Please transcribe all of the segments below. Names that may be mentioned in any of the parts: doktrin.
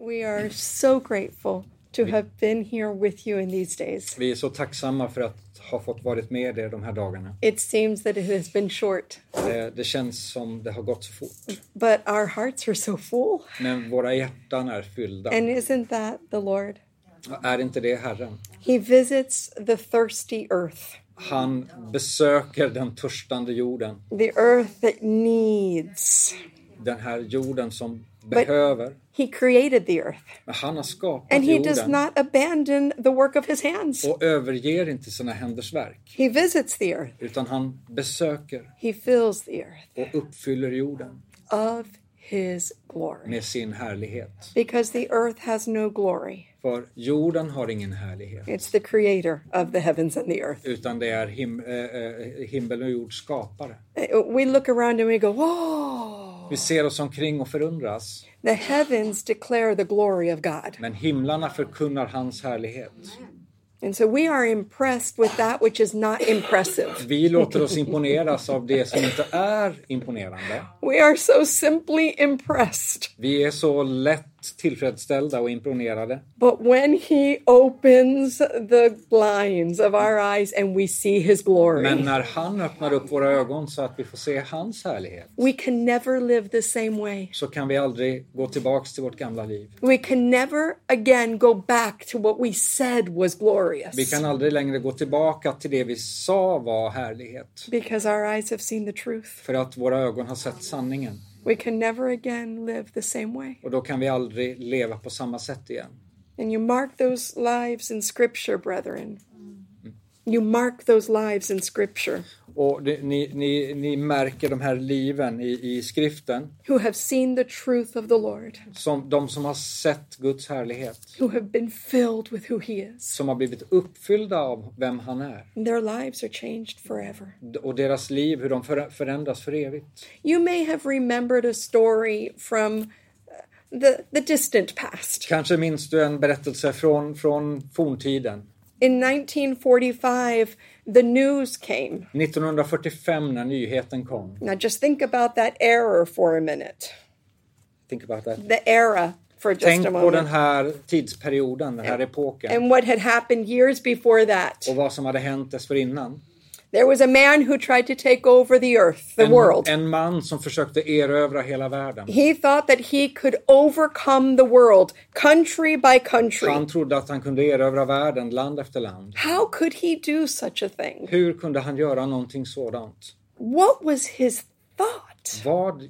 We are so grateful to have been here with you in these days. Vi är så tacksamma för att ha fått varit med er de här dagarna. It seems that it has been short. Det känns som det har gått så fort. But our hearts are so full. Men våra hjärtan är fyllda. And isn't that the Lord? Är inte det Herren? He visits the thirsty earth. Han besöker den törstande jorden. The earth that needs. Den här jorden som behöver. But he created the earth. Men han har skapat jorden. And he does not abandon the work of his hands. Och överger inte sina händers verk. He visits the earth. Utan han besöker. He fills the earth. Och uppfyller jorden. Of his glory. Med sin härlighet. Because the earth has no glory. För jorden har ingen härlighet. It's the creator of the heavens and the earth. Utan det är himmel och jord skapare. We look around and we go, "Whoa." Vi ser oss omkring och förundras. The heavens declare the glory of God. Men himlarna förkunnar hans härlighet. And so we are impressed with that which is not impressive. Vi låter oss imponeras av det som inte är imponerande. We are so simply impressed. Vi är så lätt tillfredsställda och imponerade. But when he opens the blinds of our eyes and we see his glory. Men när han öppnar upp våra ögon så att vi får se hans härlighet. We can never live the same way. Så kan vi aldrig gå tillbaks till vårt gamla liv. We can never again go back to what we said was glorious. Vi kan aldrig längre gå tillbaka till det vi sa var härlighet. Because our eyes have seen the truth. För att våra ögon har sett sanningen. We can never again live the same way. Och då kan vi aldrig leva på samma sätt igen. And you mark those lives in scripture, brethren. You mark those lives in scripture. Och ni märker de här liven i skriften. Who have seen the truth of the Lord. De som har sett Guds härlighet. Who have been filled with who he is. Som har blivit uppfyllda av vem han är. And their lives are changed forever. Och deras liv, hur de förändras för evigt. You may have remembered a story from the distant past. Kanske minns du en berättelse från forntiden. In 1945, the news came. 1945 när nyheten kom. Now just think about that era for a minute. Think about that. The era for just a moment. Tänk på den här tidsperioden, den här epoken. And what had happened years before that. Och vad som hade hänt dessförinnan. There was a man who tried to take over the earth, the world. En man som försökte erövra hela världen. He thought that he could overcome the world, country by country. Han trodde att han kunde erövra världen, land efter land. How could he do such a thing? Hur kunde han göra någonting sådant? What was his thought? Vad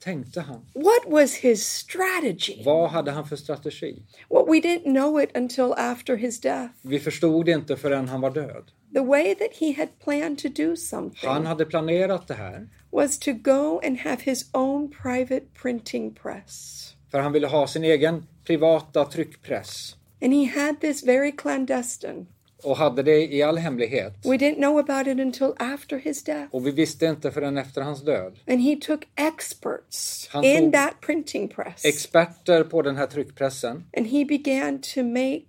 tänkte han? What was his strategy? Vad hade han för strategi? Well, we didn't know it until after his death. Vi förstod det inte förrän han var död. The way that he had planned to do something. Han hade planerat det här. Was to go and have his own private printing press. För han ville ha sin egen privata tryckpress. And he had this very clandestine. Och hade det i all hemlighet. We didn't know about it until after his death. Och vi visste inte förrän efter hans död. And he took experts in that printing press. Experter på den här tryckpressen. And he began to make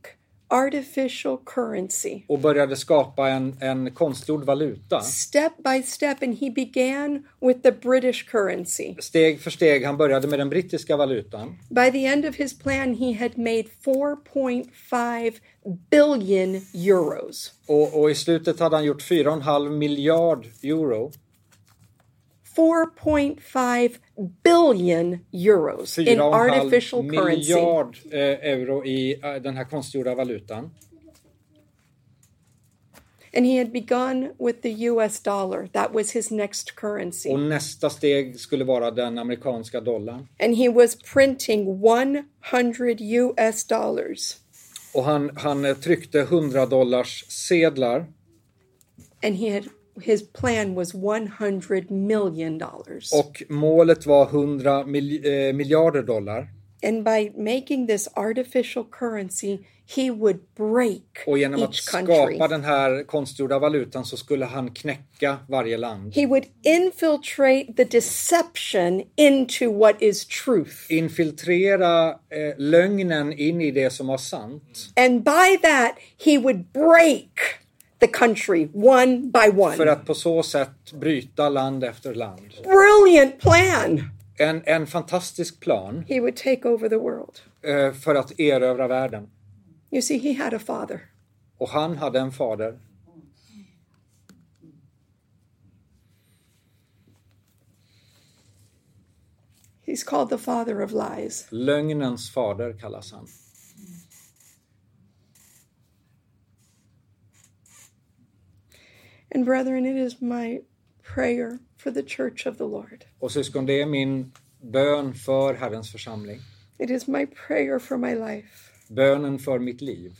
artificial currency. Och började skapa en konstgjord valuta. Step by step, and he began with the British currency. Steg för steg, han började med den brittiska valutan. By the end of his plan he had made 4.5 billion euros. Och i slutet hade han gjort 4,5 miljard euro. 4.5 billion euros in artificial currency. 4,5 miljard euro i den här konstgjorda valutan. And he had begun with the US dollar. That was his next currency. Och nästa steg skulle vara den amerikanska dollarn. And he was printing 100 US dollars. Och han tryckte $100 sedlar. And he had his plan was $100 million. Och målet var 100 miljarder dollar. And by making this artificial currency he would break each country. Och genom att skapa den här konstgjorda valutan så skulle han knäcka varje land. He would infiltrate the deception into what is truth. Infiltrera lögnen in i det som var sant. And by that he would break the country one by one. För att på så sätt bryta land efter land. Brilliant plan. En fantastisk plan. He would take over the world. För att erövra världen. You see, he had a father. Och han hade en fader. He's called the father of lies. Lögnens fader kallas han. And brethren, it is my prayer for the church of the Lord. Och syskon, det är min bön för Herrens församling. It is my prayer for my life. Bönen för mitt liv.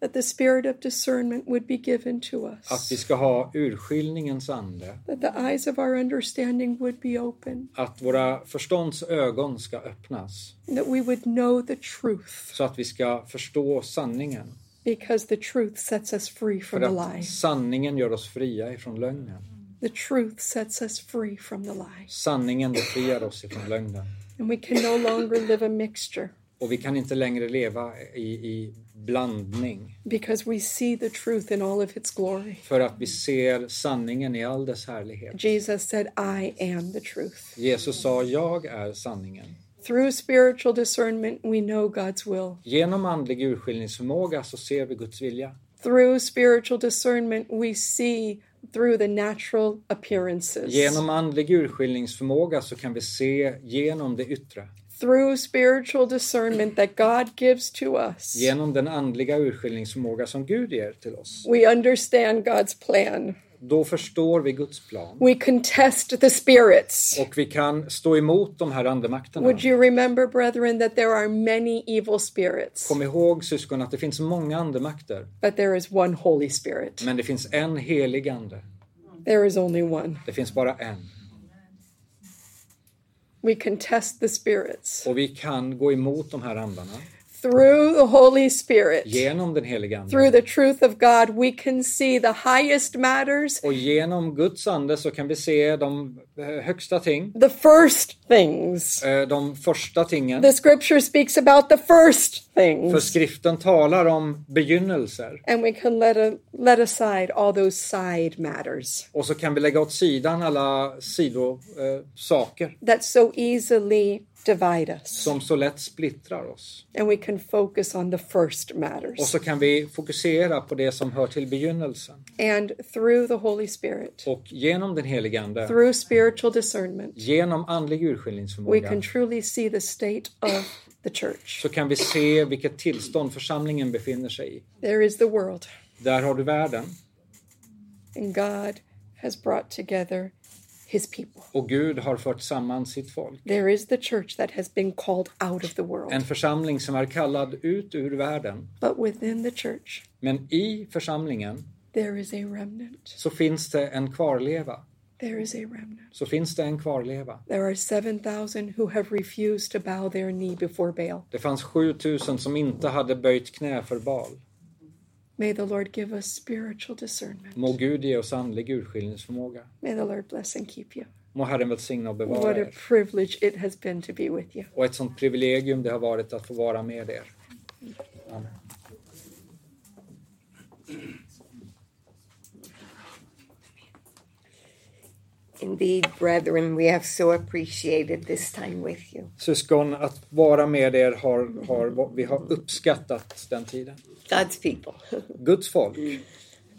That the spirit of discernment would be given to us. Att vi ska ha urskiljningens ande. That the eyes of our understanding would be open. Att våra förstånds ögon ska öppnas. That we would know the truth. Så att vi ska förstå sanningen. Because the truth sets us free from the lie. För att sanningen gör oss fria ifrån lögnen. The truth sets us free from the lie. Sanningen befriar oss ifrån lögnen. And we can no longer live a mixture. Och vi kan inte längre leva i blandning. Because we see the truth in all of its glory. För att vi ser sanningen i all dess härlighet. Jesus said, I am the truth. Jesus sa, jag är sanningen. Through spiritual discernment we know God's will. Genom andlig urskiljningsförmåga så ser vi Guds vilja. Through spiritual discernment we see through the natural appearances. Genom andlig urskiljningsförmåga så kan vi se genom det yttre. Through spiritual discernment that God gives to us. Genom den andliga urskiljningsförmåga som Gud ger till oss. We understand God's plan. Då förstår vi Guds plan. We contest the spirits. Och vi kan stå emot de här andemakterna. Would you remember, brethren, that there are many evil spirits? Kom ihåg, syskon, att det finns många andemakter. But there is one Holy Spirit. Men det finns en helig ande. There is only one. Det finns bara en. We contest the spirits. Och vi kan gå emot de här andarna. Through the Holy Spirit. Genom den heliga anden. Through the truth of God we can see the highest matters. Och genom Guds ande så kan vi se de högsta ting. The first things. De första tingen. The scripture speaks about the first things. För skriften talar om begynnelser. And we can let aside all those side matters. Och så kan vi lägga åt sidan alla sidosaker. That so easily divide us. Som så lätt splittrar oss. And we can focus on the first matters. Och så kan vi fokusera på det som hör till begynnelsen. And through the Holy Spirit. Och genom den helige ande. Through spiritual discernment. Genom andlig urskiljningsförmåga. We can truly see the state of the church. Så kan vi se vilket tillstånd församlingen befinner sig i. There is the world. Där har du världen. And God has brought together His people. Och Gud har fört samman sitt folk. There is the church that has been called out of the world. En församling som är kallad ut ur världen. But within the church. Men i församlingen. There is a remnant. Så finns det en kvarleva. There is a remnant. Så finns det en kvarleva. There are 7,000 who have refused to bow their knee before Baal. Det fanns 7,000 som inte hade böjt knä för Baal. May the Lord give us spiritual discernment. Må Gud ge oss andlig urskiljningsförmåga. May the Lord bless and keep you. Må Herren välsigna och bevara er. What a privilege it has been to be with you. Och ett sånt privilegium det har varit att få vara med er. Amen. Indeed, brethren, we have so appreciated this time with you. Syskon, att vara med er vi har uppskattat den tiden. God's people. Guds folk.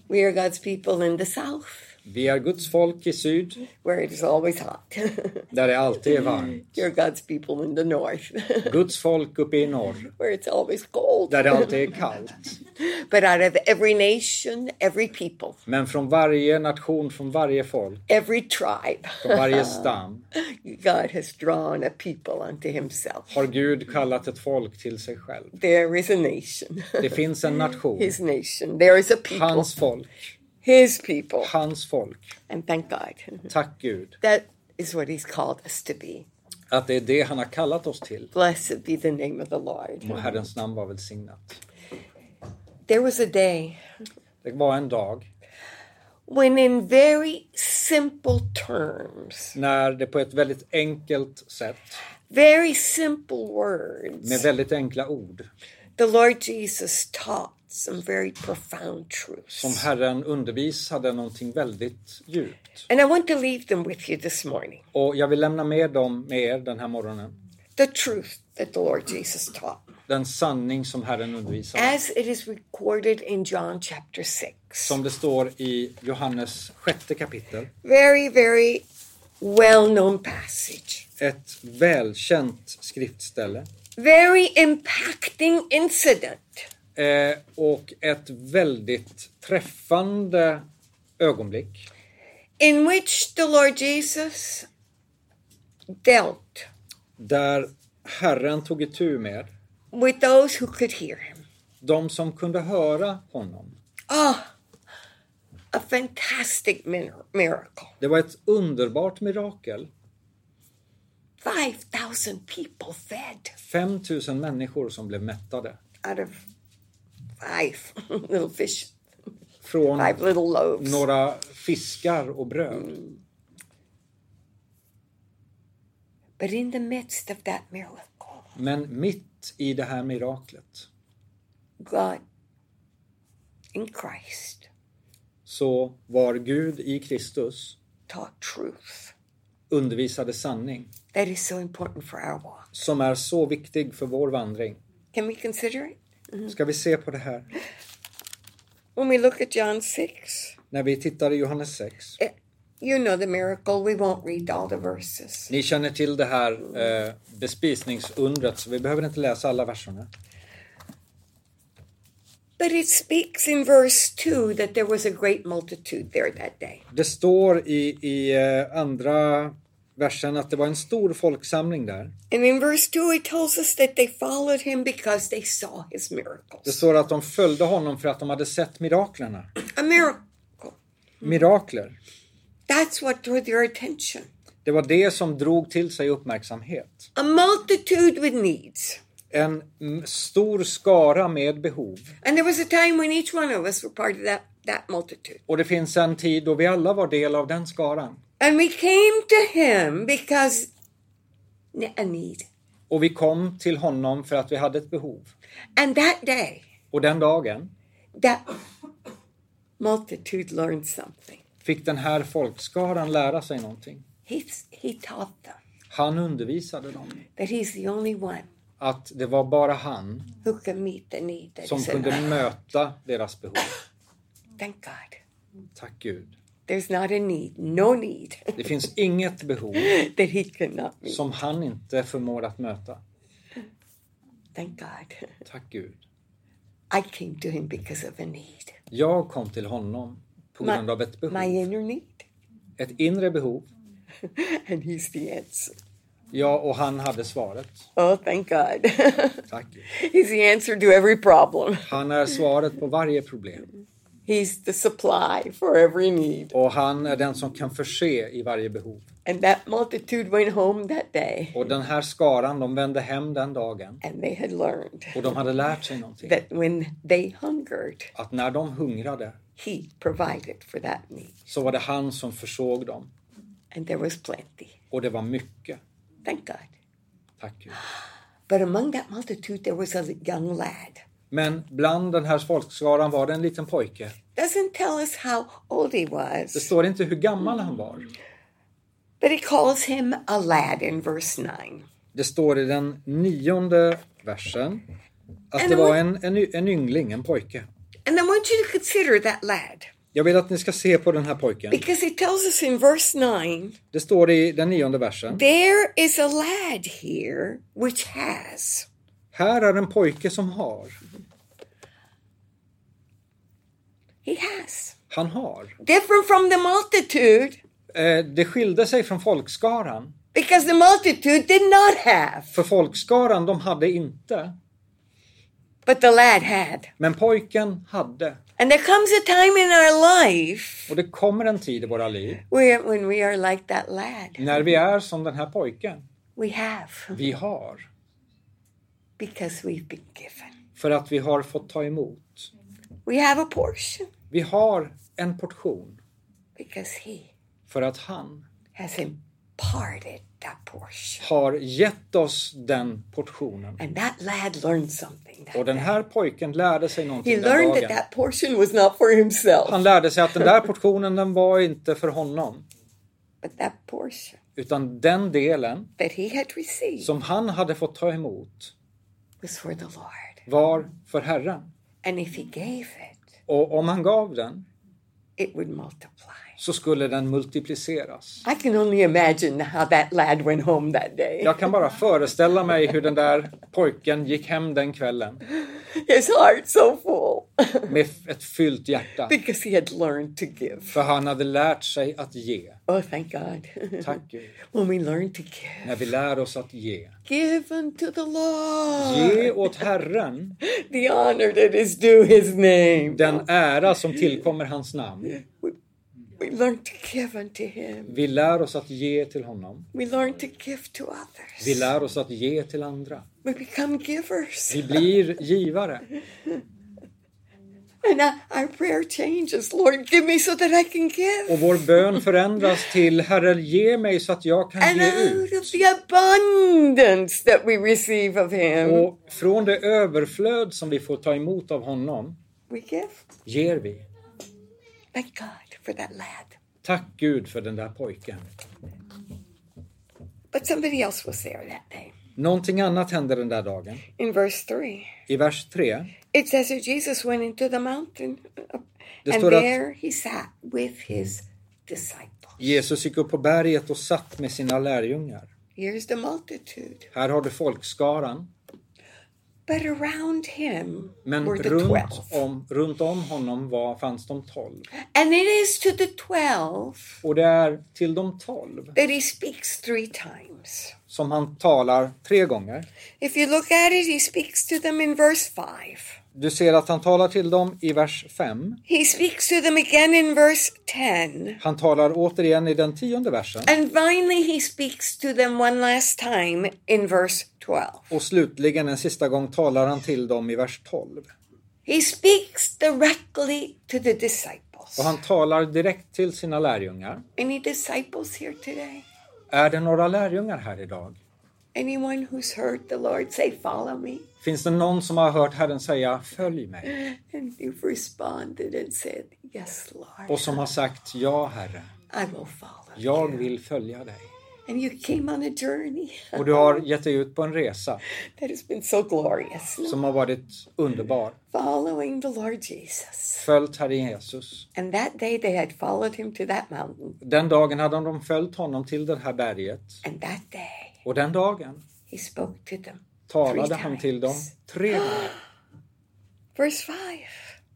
We are God's people in the south. Vi är Guds folk i syd. Where it is always hot. Där det alltid är varmt. You're God's people in the north. Guds folk uppe i norr. Where it's always cold. Där det alltid är kallt. But out of every nation, every people. Men från varje nation, från varje folk. Every tribe. Från varje stam. God has drawn a people unto himself. Har Gud kallat ett folk till sig själv. There is a nation. Det finns en nation. His nation. There is a people. Hans folk. His people. Hans folk. And thank God. Tack Gud. That is what he's called us to be. Att det är det han har kallat oss till. Blessed be the name of the Lord. Må Herrens namn vara välsignat. There was a day. Det var en dag. When in very simple terms. När det på ett väldigt enkelt sätt. Very simple words. Med väldigt enkla ord. The Lord Jesus taught. some very profound truths. Som Herren undervisade någonting väldigt djupt. And I want to leave them with you this morning. Och jag vill lämna med dem med er den här morgonen. The truth that the Lord Jesus taught. Den sanning som Herren undervisade. As it is recorded in John chapter 6. Som det står i Johannes 6:e kapitel. Very, very well-known passage. Ett välkänt skriftställe. Very impacting incident. Och ett väldigt träffande ögonblick. In which the Lord Jesus dealt. Där Herren tog itu med. With those who could hear him. De som kunde höra honom. Oh, a fantastic miracle. Det var ett underbart mirakel. 5,000 people fed. 5,000 människor som blev mättade. Out of 5 little fish. Från 5 little loaves. Några fiskar och bröd. Mm. But in the midst of that miracle. Men mitt i det här miraklet. God in Christ. Så var Gud i Kristus. Taught truth. Undervisade sanning. That is so important for our walk. Som är så viktig för vår vandring. Can we consider it? Mm-hmm. Ska vi se på det här? When we look at John 6. När vi tittar i Johannes 6. You know the miracle. We won't read all the verses. Ni känner till det här bespisningsundret, så vi behöver inte läsa alla verserna. But it speaks in verse 2 that there was a great multitude there that day. Det står i andra versen att det var en stor folksamling där. And in verse 2 it tells us that they followed him because they saw his miracles. Det står att de följde honom för att de hade sett miraklerna. A miracle. Mirakler. That's what drew their attention. Det var det som drog till sig uppmärksamhet. A multitude with needs. En stor skara med behov. And there was a time when each one of us were part of that multitude. Och det finns en tid då vi alla var del av den skaran. And we came to him because a need. Och vi kom till honom för att vi hade ett behov. And that day. Och den dagen. That multitude learned something. Fick den här folkskaran lära sig någonting? He taught them. Han undervisade dem. That he's the only one. Att det var bara han who can meet the need that som kunde möta deras behov. Thank God. Tack Gud. There's not a need, no need. Det finns inget behov that he cannot meet. Som han inte förmår att möta. Thank God. Tack Gud. I came to him because of a need. Jag kom till honom på grund av ett behov. My inner need. Ett inre behov. And he's the answer. Ja, och han hade svaret. Oh, thank God. Tack. He's the answer to every problem. Han är svaret på varje problem. He's the supply for every need. Och han är den som kan förse i varje behov. And that multitude went home that day. Och den här skaran, de vände hem den dagen. And they had learned. Och de hade lärt sig någonting. That when they hungered. Att när de hungrade. He provided for that need. Så var det han som försåg dem. And there was plenty. Och det var mycket. Thank God. Tack Gud. But among that multitude there was a young lad. Men bland den här folkskaran var det en liten pojke. Doesn't tell us how old he was. Det står inte hur gammal han var. But he calls him a lad in verse 9. Det står i den 9:e versen att det var en yngling, en pojke. And I want you to consider that lad. Jag vill att ni ska se på den här pojken. Because it tells us in verse 9. Det står i den 9:e versen. There is a lad here which has. Här är en pojke som har. He has. Han har. Different from the multitude. Det skilde sig från folkskaran. Because the multitude did not have. För folkskaran, de hade inte. But the lad had. Men pojken hade. And there comes a time in our life. Och det kommer en tid i våra liv. When we are like that lad. När vi är som den här pojken. We have. Vi har. Because we've been given. För att vi har fått ta emot. We have a portion. Vi har en portion. Because he. För att han. Has imparted har gett oss den portionen. And that lad learned something that och den här pojken lärde sig någonting den dagen. He learned that portion was not for himself. Han lärde sig att den där portionen den var inte för honom. But that portion, utan den delen that he had received, som han hade fått ta emot, was for the Lord, var för Herren. And if he gave it, och om han gav den, it would multiply. Så skulle den multipliceras. I can only imagine how that lad went home that day. Jag kan bara föreställa mig hur den där pojken gick hem den kvällen. His heart so full. Med ett fyllt hjärta. Because he had learned to give. För han hade lärt sig att ge. Oh, thank God. Tack Gud. When we learn to give. När vi lär oss att ge. Give unto the Lord. Ge åt Herren. The honor that is due his name. Den ära som tillkommer hans namn. We learn to give unto him. Vi lär oss att ge till honom. We learn to give to others. Vi lär oss att ge till andra. We become givers. Vi blir givare. And our prayer changes. Lord, give me so that I can give. Och vår bön förändras till Herre, ge mig så att jag kan ge ut. And the abundance that we receive of him. Och från det överflöd som vi får ta emot av honom. We give. Ger vi. Thank God. For that lad. Tack Gud för den där pojken. But somebody else was there that day. Någonting annat hände den där dagen. I vers 3. It says that Jesus went into the mountain and there he sat with his disciples. Jesus gick upp på berget och satt med sina lärjungar. Here's the multitude. Här har du folkskaran. But around him were the 12. Runt om honom fanns de 12. And it is to the 12. Och det är till de 12. That he speaks 3 times. Som han talar 3 gånger. If you look at it, he speaks to them in verse 5. Du ser att han talar till dem i vers 5. He speaks to them again in verse 10. Han talar återigen i den 10:e versen. And finally he speaks to them one last time in verse 12. Och slutligen en sista gång talar han till dem i vers 12. He speaks directly to the disciples. Och han talar direkt till sina lärjungar. Any disciples here today? Är det några lärjungar här idag? Anyone who's heard the Lord say follow me? Finns det någon som har hört Herren säga följ mig? And you've responded and said yes Lord. Och som har sagt ja Herre. I will follow. Jag vill följa dig. And you came on a journey. Och du har gett dig ut på en resa. That has been so glorious. Som har varit underbar. Following the Lord Jesus. Följt Herren Jesus. And that day they had followed him to that mountain. Den dagen hade de följt honom till det här berget. And that day. Och den dagen. He spoke to them. Talade han till dem 3 gånger.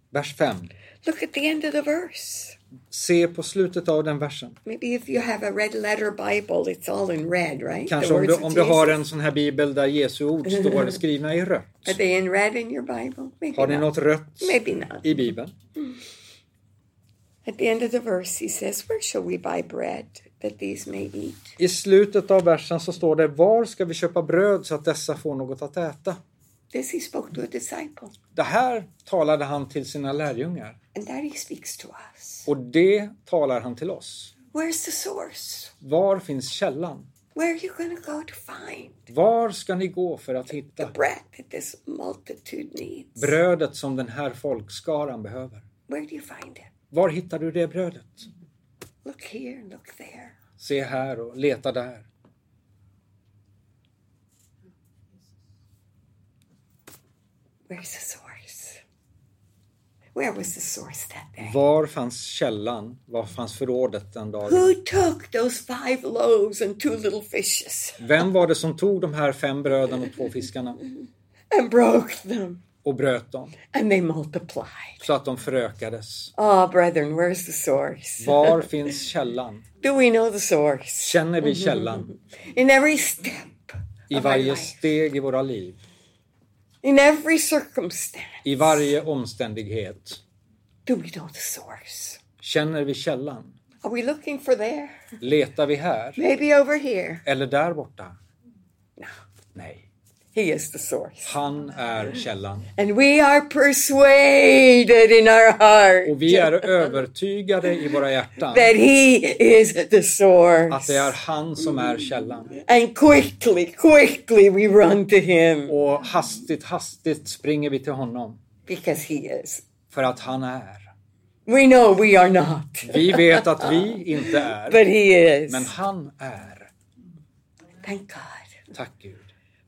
Vers 5. Look at the end of the verse. Se på slutet av den versen. Maybe if you have a red letter Bible, it's all in red, right? Kanske om du har en sån här bibel där Jesu ord står skrivna i rött. Are they in red in your Bible? Maybe har ni något rött i Bibeln? Mm. At the end of the verse he says, where shall we buy bread that these may eat? I slutet av versen så står det, var ska vi köpa bröd så att dessa får något att äta? This he spoke to a disciple. Det här talade han till sina lärjungar. And that he speaks to us. Och det talar han till oss. Where's the source? Var finns källan? Where are you going to go to find? Var ska ni gå för att hitta? The bread that this multitude needs. Brödet som den här folkskaran behöver. Where do you find it? Var hittar du det brödet? Look here, look there. Se här och leta där. Where's the source? Where was the source that day? Var fanns källan? Var fanns förrådet den dagen? Who took those 5 loaves and 2 little fishes? Vem var det som tog de här 5 bröden och 2 fiskarna? And broke them. Och bröt dem. And they multiplied. Så att de förökades. Oh, brethren, where's the source? Var finns källan? Do we know the source? Känner vi källan? In every step I varje steg i våra liv. In every circumstance. I varje omständighet. Do we know the source? Känner vi källan? Are we looking for there? Letar vi här? Maybe over here. Eller där borta? No. Nej. He is the source. Han är källan. And we are persuaded in our heart. Och vi är övertygade i våra hjärtan. That he is the source. Att det är han som är källan. And quickly we run to him. Och hastigt springer vi till honom. Because he is. För att han är. We know we are not. Vi vet att vi inte är. But he is. Men han är. Thank God. Tack Gud.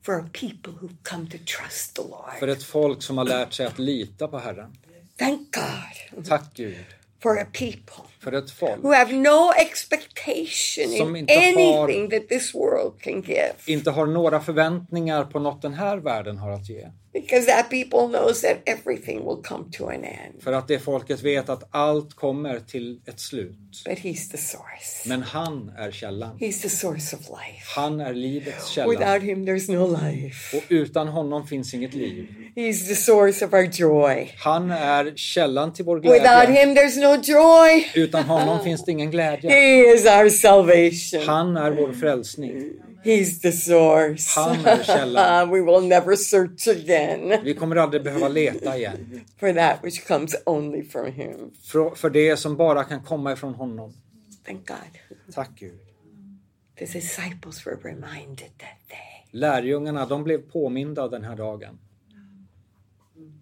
For a people who come to trust the Lord. För ett folk som har lärt sig att lita på Herren. Thank God. Tack Gud. For a people. För ett folk. Who have no expectation som in anything that this world can give. Inte har några förväntningar på något den här världen har att ge. Because that people knows that everything will come to an end. För att det folket vet att allt kommer till ett slut. But he's the source. Men han är källan. He's the source of life. Han är livets källa. Without him there's no life. Och utan honom finns inget liv. He's the source of our joy. Han är källan till vår glädje. Without him there's no joy. Utan honom finns det ingen glädje. He is our salvation. Han är vår frälsning. He's the source. Han är källan. We will never search again. Vi kommer aldrig behöva leta igen. For that which comes only from him. För det som bara kan komma ifrån honom. Thank God. Tack Gud. The disciples were reminded that day. Lärjungarna, de blev påminda den här dagen.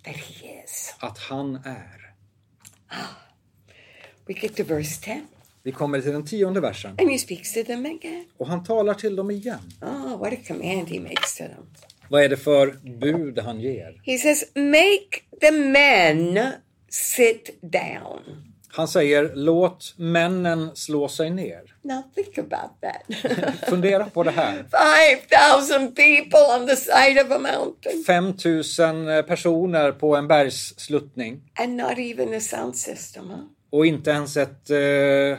That he is. Att han är. We get to verse 10. Vi kommer till den 10:e versen. And he speaks to them again. Och han talar till dem igen. Oh, what a command he makes to them. Vad är det för bud han ger? He says, make the men sit down. Han säger, låt männen slå sig ner. Now think about that. Fundera på det här. 5,000 people on the side of a mountain. 5,000 personer på en bergssluttning. And not even a sound system, huh? Och inte ens ett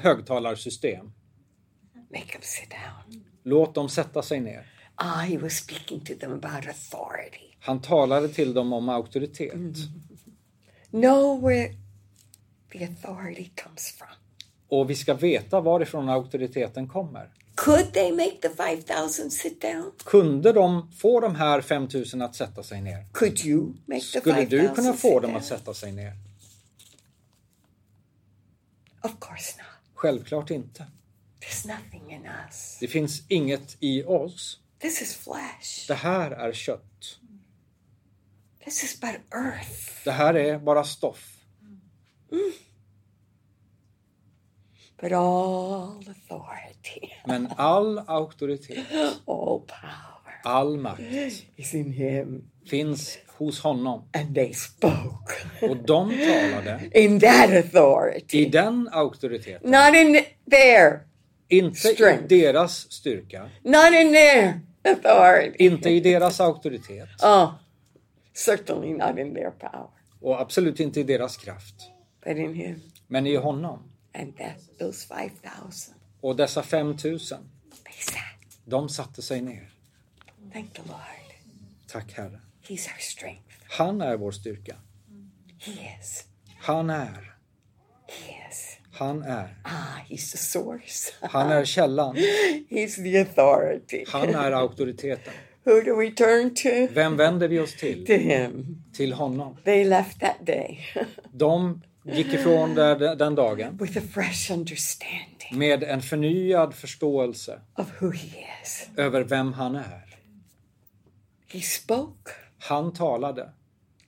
högtalarsystem. Make them sit down. Låt dem sätta sig ner. He was speaking to them about authority. Han talade till dem om auktoritet. Know where the authority comes from. Och vi ska veta varifrån auktoriteten kommer. Could they make the 5,000 sit down? Kunde de få de här 5,000 att sätta sig ner? Could you make the 5,000 sit down? Skulle du kunna få dem att sätta sig ner? Of course not. Självklart inte. There's nothing in us. Det finns inget i oss. This is flesh. Det här är kött. This is but earth. Det här är bara stoff. But all authority. Men all auktoritet. All power. All makt. Is in him. Finns hos honom. And they spoke. Och de talade. In that authority. I den auktoriteten. Not in their inte strength. I deras styrka. Not in their authority. Inte i deras auktoritet. Certainly not in their power. Och absolut inte i deras kraft. But in him. Men i honom. And those 5,000. Och dessa 5,000. De satte sig ner. Thank the Lord. Tack Herre. He's our strength. Han är vår styrka. He is. Han är. He is. Han är. He's the source. Han är källan. He's the authority. Han är auktoriteten. Who do we turn to? Vem vänder vi oss till? To him. Till honom. They left that day. De gick ifrån den dagen. With a fresh understanding. Med en förnyad förståelse. Of who he is. Över vem han är. He spoke. Han talade.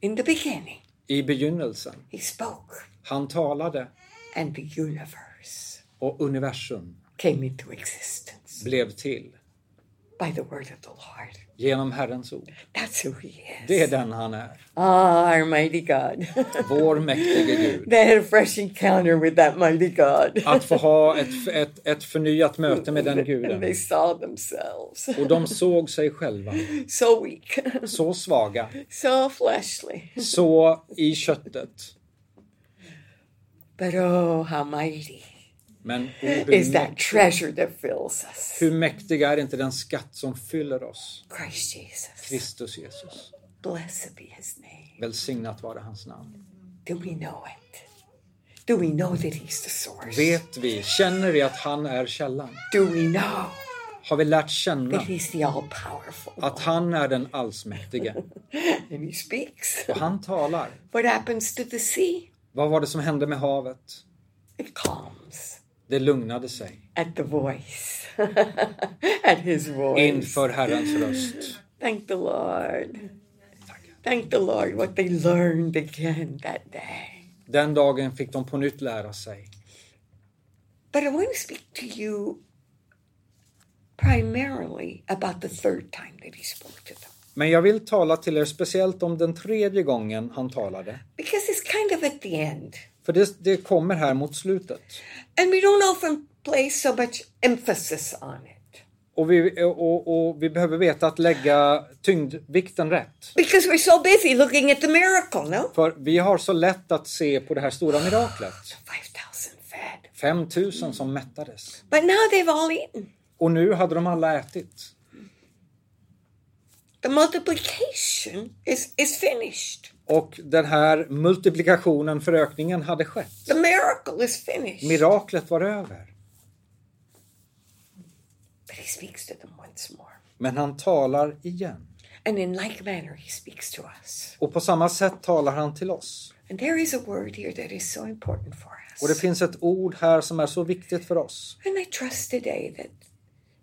In the beginning. I begynnelsen. He spoke. Han talade. And the universe. Och universum. Came into existence. Blev till. By the word of the Lord. Genom Herrens ord. That's who he is. Det är den han är. Our mighty God. Vår mäktige Gud. They had a fresh encounter with that mighty God. Att få ha ett förnyat möte med den Guden. And they saw themselves. Och de såg sig själva. So weak. Så svaga. So fleshly. Så i köttet. But oh, how mighty. Men is that treasure that fills us? Hur mäktig är inte den skatt som fyller oss? Kristus Jesus. Blessed be his name. Välsignat vara hans namn. Do we know it? Do we know that he's the source? Vet vi, känner vi att han är källan? Do we know? har vi lärt känna att han är den allsmäktige. And he speaks. Och han talar. What happens to the sea? Vad var det som hände med havet? It calms. Det lugnade sig. At the voice. At his voice. Inför Herrens röst. Thank the Lord. Thank the Lord what they learned again that day. Den dagen fick de på nytt lära sig. But I want to speak to you primarily about the third time that he spoke to them. Men jag vill tala till er speciellt om den tredje gången han talade. Because it's kind of at the end. För det kommer här mot slutet. And we don't often place so much emphasis on it. Och vi behöver veta att lägga tyngdvikten rätt. Because we're so busy looking at the miracle, no? För vi har så lätt att se på det här stora miraklet. 5,000 fed. 5,000 som mättades. But now they've all eaten. Och nu hade de alla ätit. The multiplication is finished. Och den här multiplikationen, förökningen, hade skett. The miracle is finished. Miraklet var över. But he speaks to them once more. Men han talar igen. And in like manner he speaks to us. Och på samma sätt talar han till oss. And there is a word here that is so important for us. Och det finns ett ord här som är så viktigt för oss. And I trust today that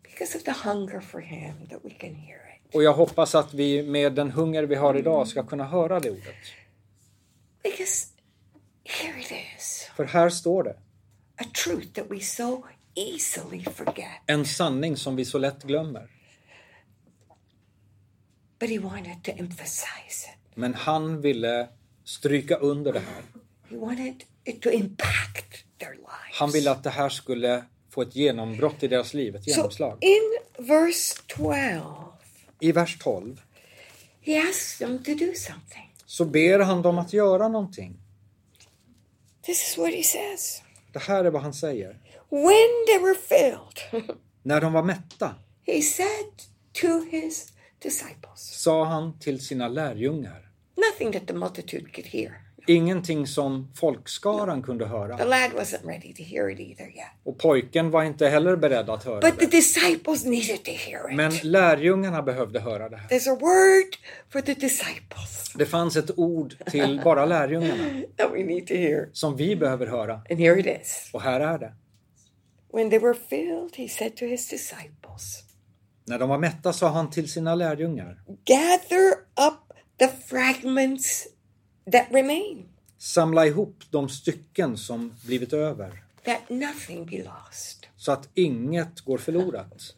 because of the hunger for him that we can hear it. Och jag hoppas att vi med den hunger vi har idag ska kunna höra det ordet. Because here it is. För här står det. A truth that we so easily forget. En sanning som vi så lätt glömmer. But he wanted to emphasize it. Men han ville stryka under det här. He wanted it to impact their lives. Han ville att det här skulle få ett genombrott i deras liv, ett genomslag. So in verse 12. I vers 12. He asked them to do something. Så ber han dem att göra någonting. This is what he says. Det här är vad han säger. When they were filled, när de var mätta, he said to his disciples, sa han till sina lärjungar, nothing that the multitude could hear. Ingenting som folkskaran kunde höra. The lad wasn't ready to hear it either yet. Och pojken var inte heller beredd att höra. But the disciples needed to hear it. Men lärjungarna behövde höra det här. There's a word for the disciples. Det fanns ett ord till bara lärjungarna. That we need to hear. Som vi behöver höra. And here it is. Och här är det. When they were filled, he said to his disciples. När de var mätta sa han till sina lärjungar. Gather up the fragments that remain. Samla ihop de stycken som blivit över. That nothing be lost. Så att inget går förlorat. He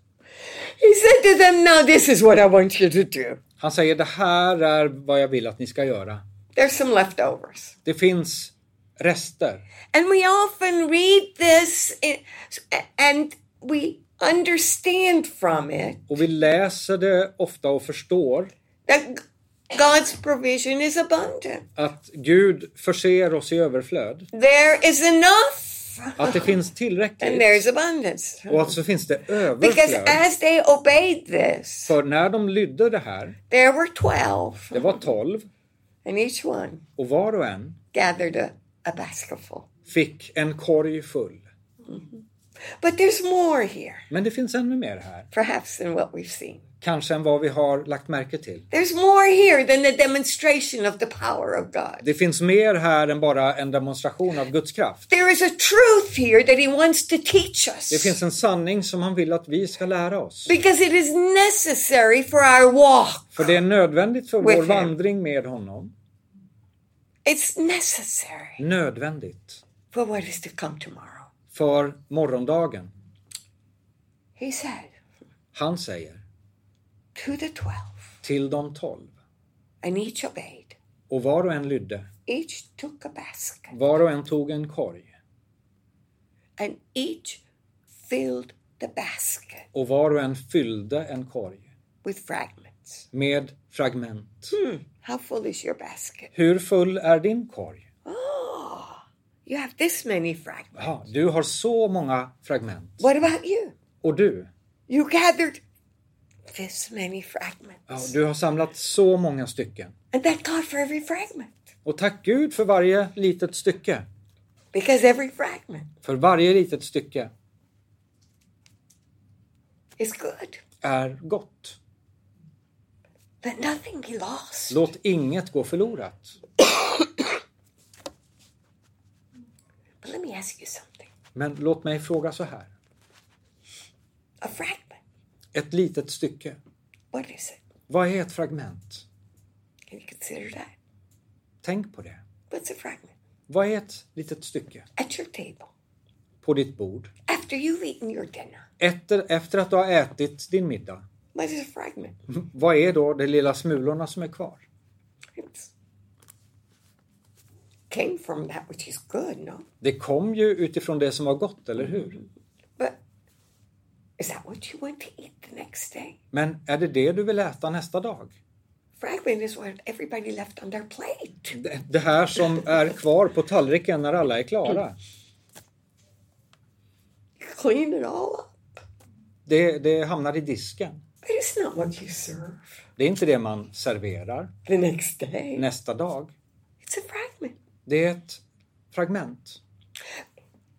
said to them, now this is what I want you to do. Han säger, det här är vad jag vill att ni ska göra. There's some leftovers. Det finns rester. And we often read this and we understand from it. Och vi läser det ofta och förstår. That God's provision is abundant. Att Gud förser oss i överflöd. There is enough. Att det finns tillräckligt. And there is abundance. Och att så finns det överflöd. Because as they obeyed this. För när de lydde det här. There were 12. Det var 12. And each one. Och var och en. Gathered a basketful. Fick en korg full. Mm-hmm. But there's more here. Men det finns ännu mer här. Perhaps than what we've seen. Kanske än vad vi har lagt märke till. There's more here than the demonstration of the power of God. Det finns mer här än bara en demonstration av Guds kraft. There is a truth here that he wants to teach us. Det finns en sanning som han vill att vi ska lära oss. Because it is necessary for our walk. För det är nödvändigt för vår vandring med honom. It's necessary. Nödvändigt. For what is to come tomorrow. För morgondagen. He said. Han säger. To the 12. Till de 12. And each obeyed. Och var och en lydde. Each took a basket. Var och en tog en korg. And each filled the basket. Och var och en fyllde en korg. With fragments. Med fragment. How full is your basket? Hur full är din korg? Oh, you have this many fragments. Ja, du har så många fragment. What about you? Och du? You gathered this many fragments. Ja, du har samlat så många stycken. And thank God for every fragment. Och tack Gud för varje litet stycke. Because every fragment. För varje litet stycke. is good. Är gott. Let nothing be lost. Låt inget gå förlorat. But let me ask you something. Men låt mig fråga så här. A fragment. Ett litet stycke. What is it? Vad är ett fragment? Can you consider that? Tänk på det. What's a fragment? Vad är ett litet stycke? At your table. På ditt bord. After you've eaten your dinner. Efter att du har ätit din middag. What is a fragment? Vad är då de lilla smulorna som är kvar? It's came from that which is good, no? Det kom ju utifrån det som var gott, eller hur? But is that what you want to eat the next day? Men är det det du vill äta nästa dag? Fragment is what everybody left on their plate. Det här som är kvar på tallriken när alla är klara. Clean it all up. Det hamnar i disken. But it's not what you serve. Det är inte det man serverar. The next day. Nästa dag. It's a fragment. Det är ett fragment.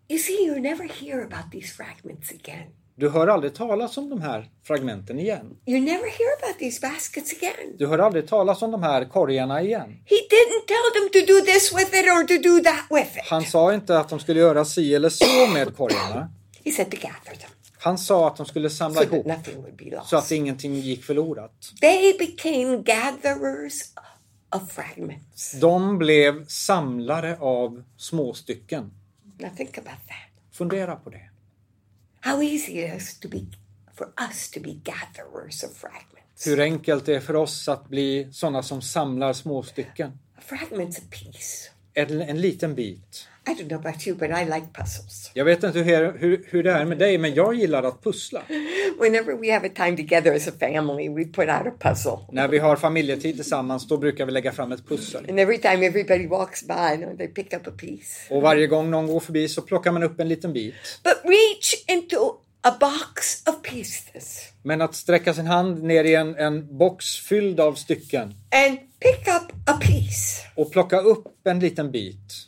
You see, you never hear about these fragments again. Du hör aldrig talas om de här fragmenten igen. You never hear about these baskets again. Du hör aldrig talas om de här korgarna igen. He didn't tell them to do this with it or to do that with it. Han sa inte att de skulle göra si eller så med korgarna. He said to gather them. Han sa att de skulle samla ihop så att ingenting gick förlorat. They became gatherers of fragments. De blev samlare av småstycken. Now think about that. Fundera på det. How easy it is for us to be gatherers of fragments. Hur enkelt det är för oss att bli sådana som samlar småstycken. A fragment's a piece. En liten bit. I don't know about you, but I like puzzles. Jag vet inte hur det är med dig, men jag gillar att pussla. Whenever we have a time together as a family, we put out a puzzle. När vi har familjetid tillsammans, då brukar vi lägga fram ett pussel. And every time everybody walks by, they pick up a piece. Och varje gång någon går förbi så plockar man upp en liten bit. But reach into a box of pieces. Men att sträcka sin hand ner i en box fylld av stycken. And pick up a piece. Och plocka upp en liten bit.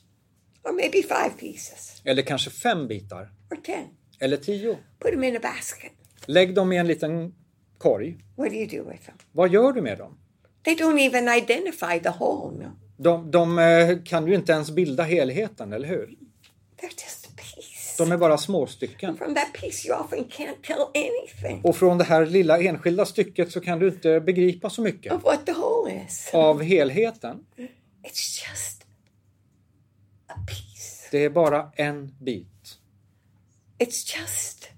Or maybe 5 pieces. Eller kanske 5 bitar. Or 10. Eller 10. Put them in a basket. Lägg dem i en liten korg. What do you do with them? Vad gör du med dem? They don't even identify the whole. No? De kan ju inte ens bilda helheten, eller hur? They're just a piece. De är bara små stycken. And from that piece you often can't tell anything. Och från det här lilla enskilda stycket så kan du inte begripa så mycket. Of what the whole is. Av helheten. It's just a piece. Det är bara en bit. It's just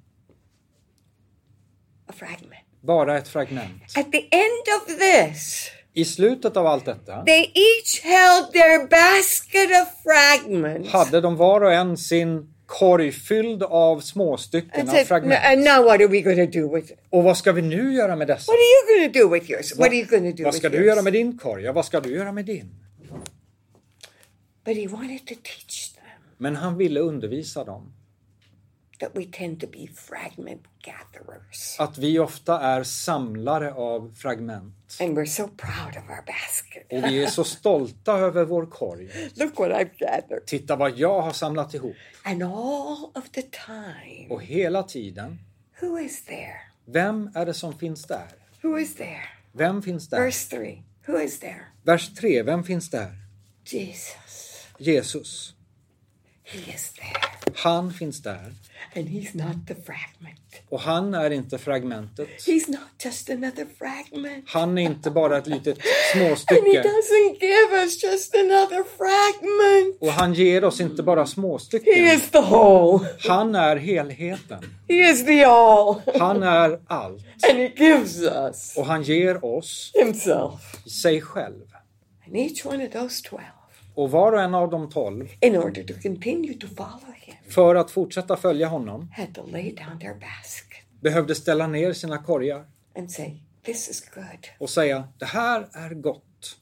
a fragment. Bara ett fragment. At the end of this, i slutet av allt detta, they each held their basket of fragments. Hade de var och en sin korg fylld av småstycken av fragment. And now what are we going to do with it? Och vad ska vi nu göra med dessa? What are you going to do with yours? What are you going to do? Vad ska du göra med din korg? Vad ska du göra med din? But he wanted to teach them. Men han ville undervisa dem. That we tend to be fragment gatherers. Att vi ofta är samlare av fragment. And we're so proud of our basket. Och vi är så stolta över vår korg. Look what I've gathered. Titta vad jag har samlat ihop. And all of the time. Och hela tiden. Who is there? Vem är det som finns där? Who is there? Vem finns där? Verse 3. Who is there? Vers 3. Vem finns där? Jesus. He is there. Han finns där. And he's not the fragment. Och han är inte fragmentet. He's not just another fragment. Han är inte bara ett litet småstycke. And he doesn't give us just another fragment. Och han ger oss inte bara småstycken. He is the whole. Han är helheten. He is the all. Han är allt. And he gives us. Och han ger oss himself. Sig själv. And each one of those 12. Och var och en av de 12, in order to continue to follow him, för att fortsätta följa honom, had to lay down their basket, behövde ställa ner sina korgar, and say, this is good, och säga, det här är gott.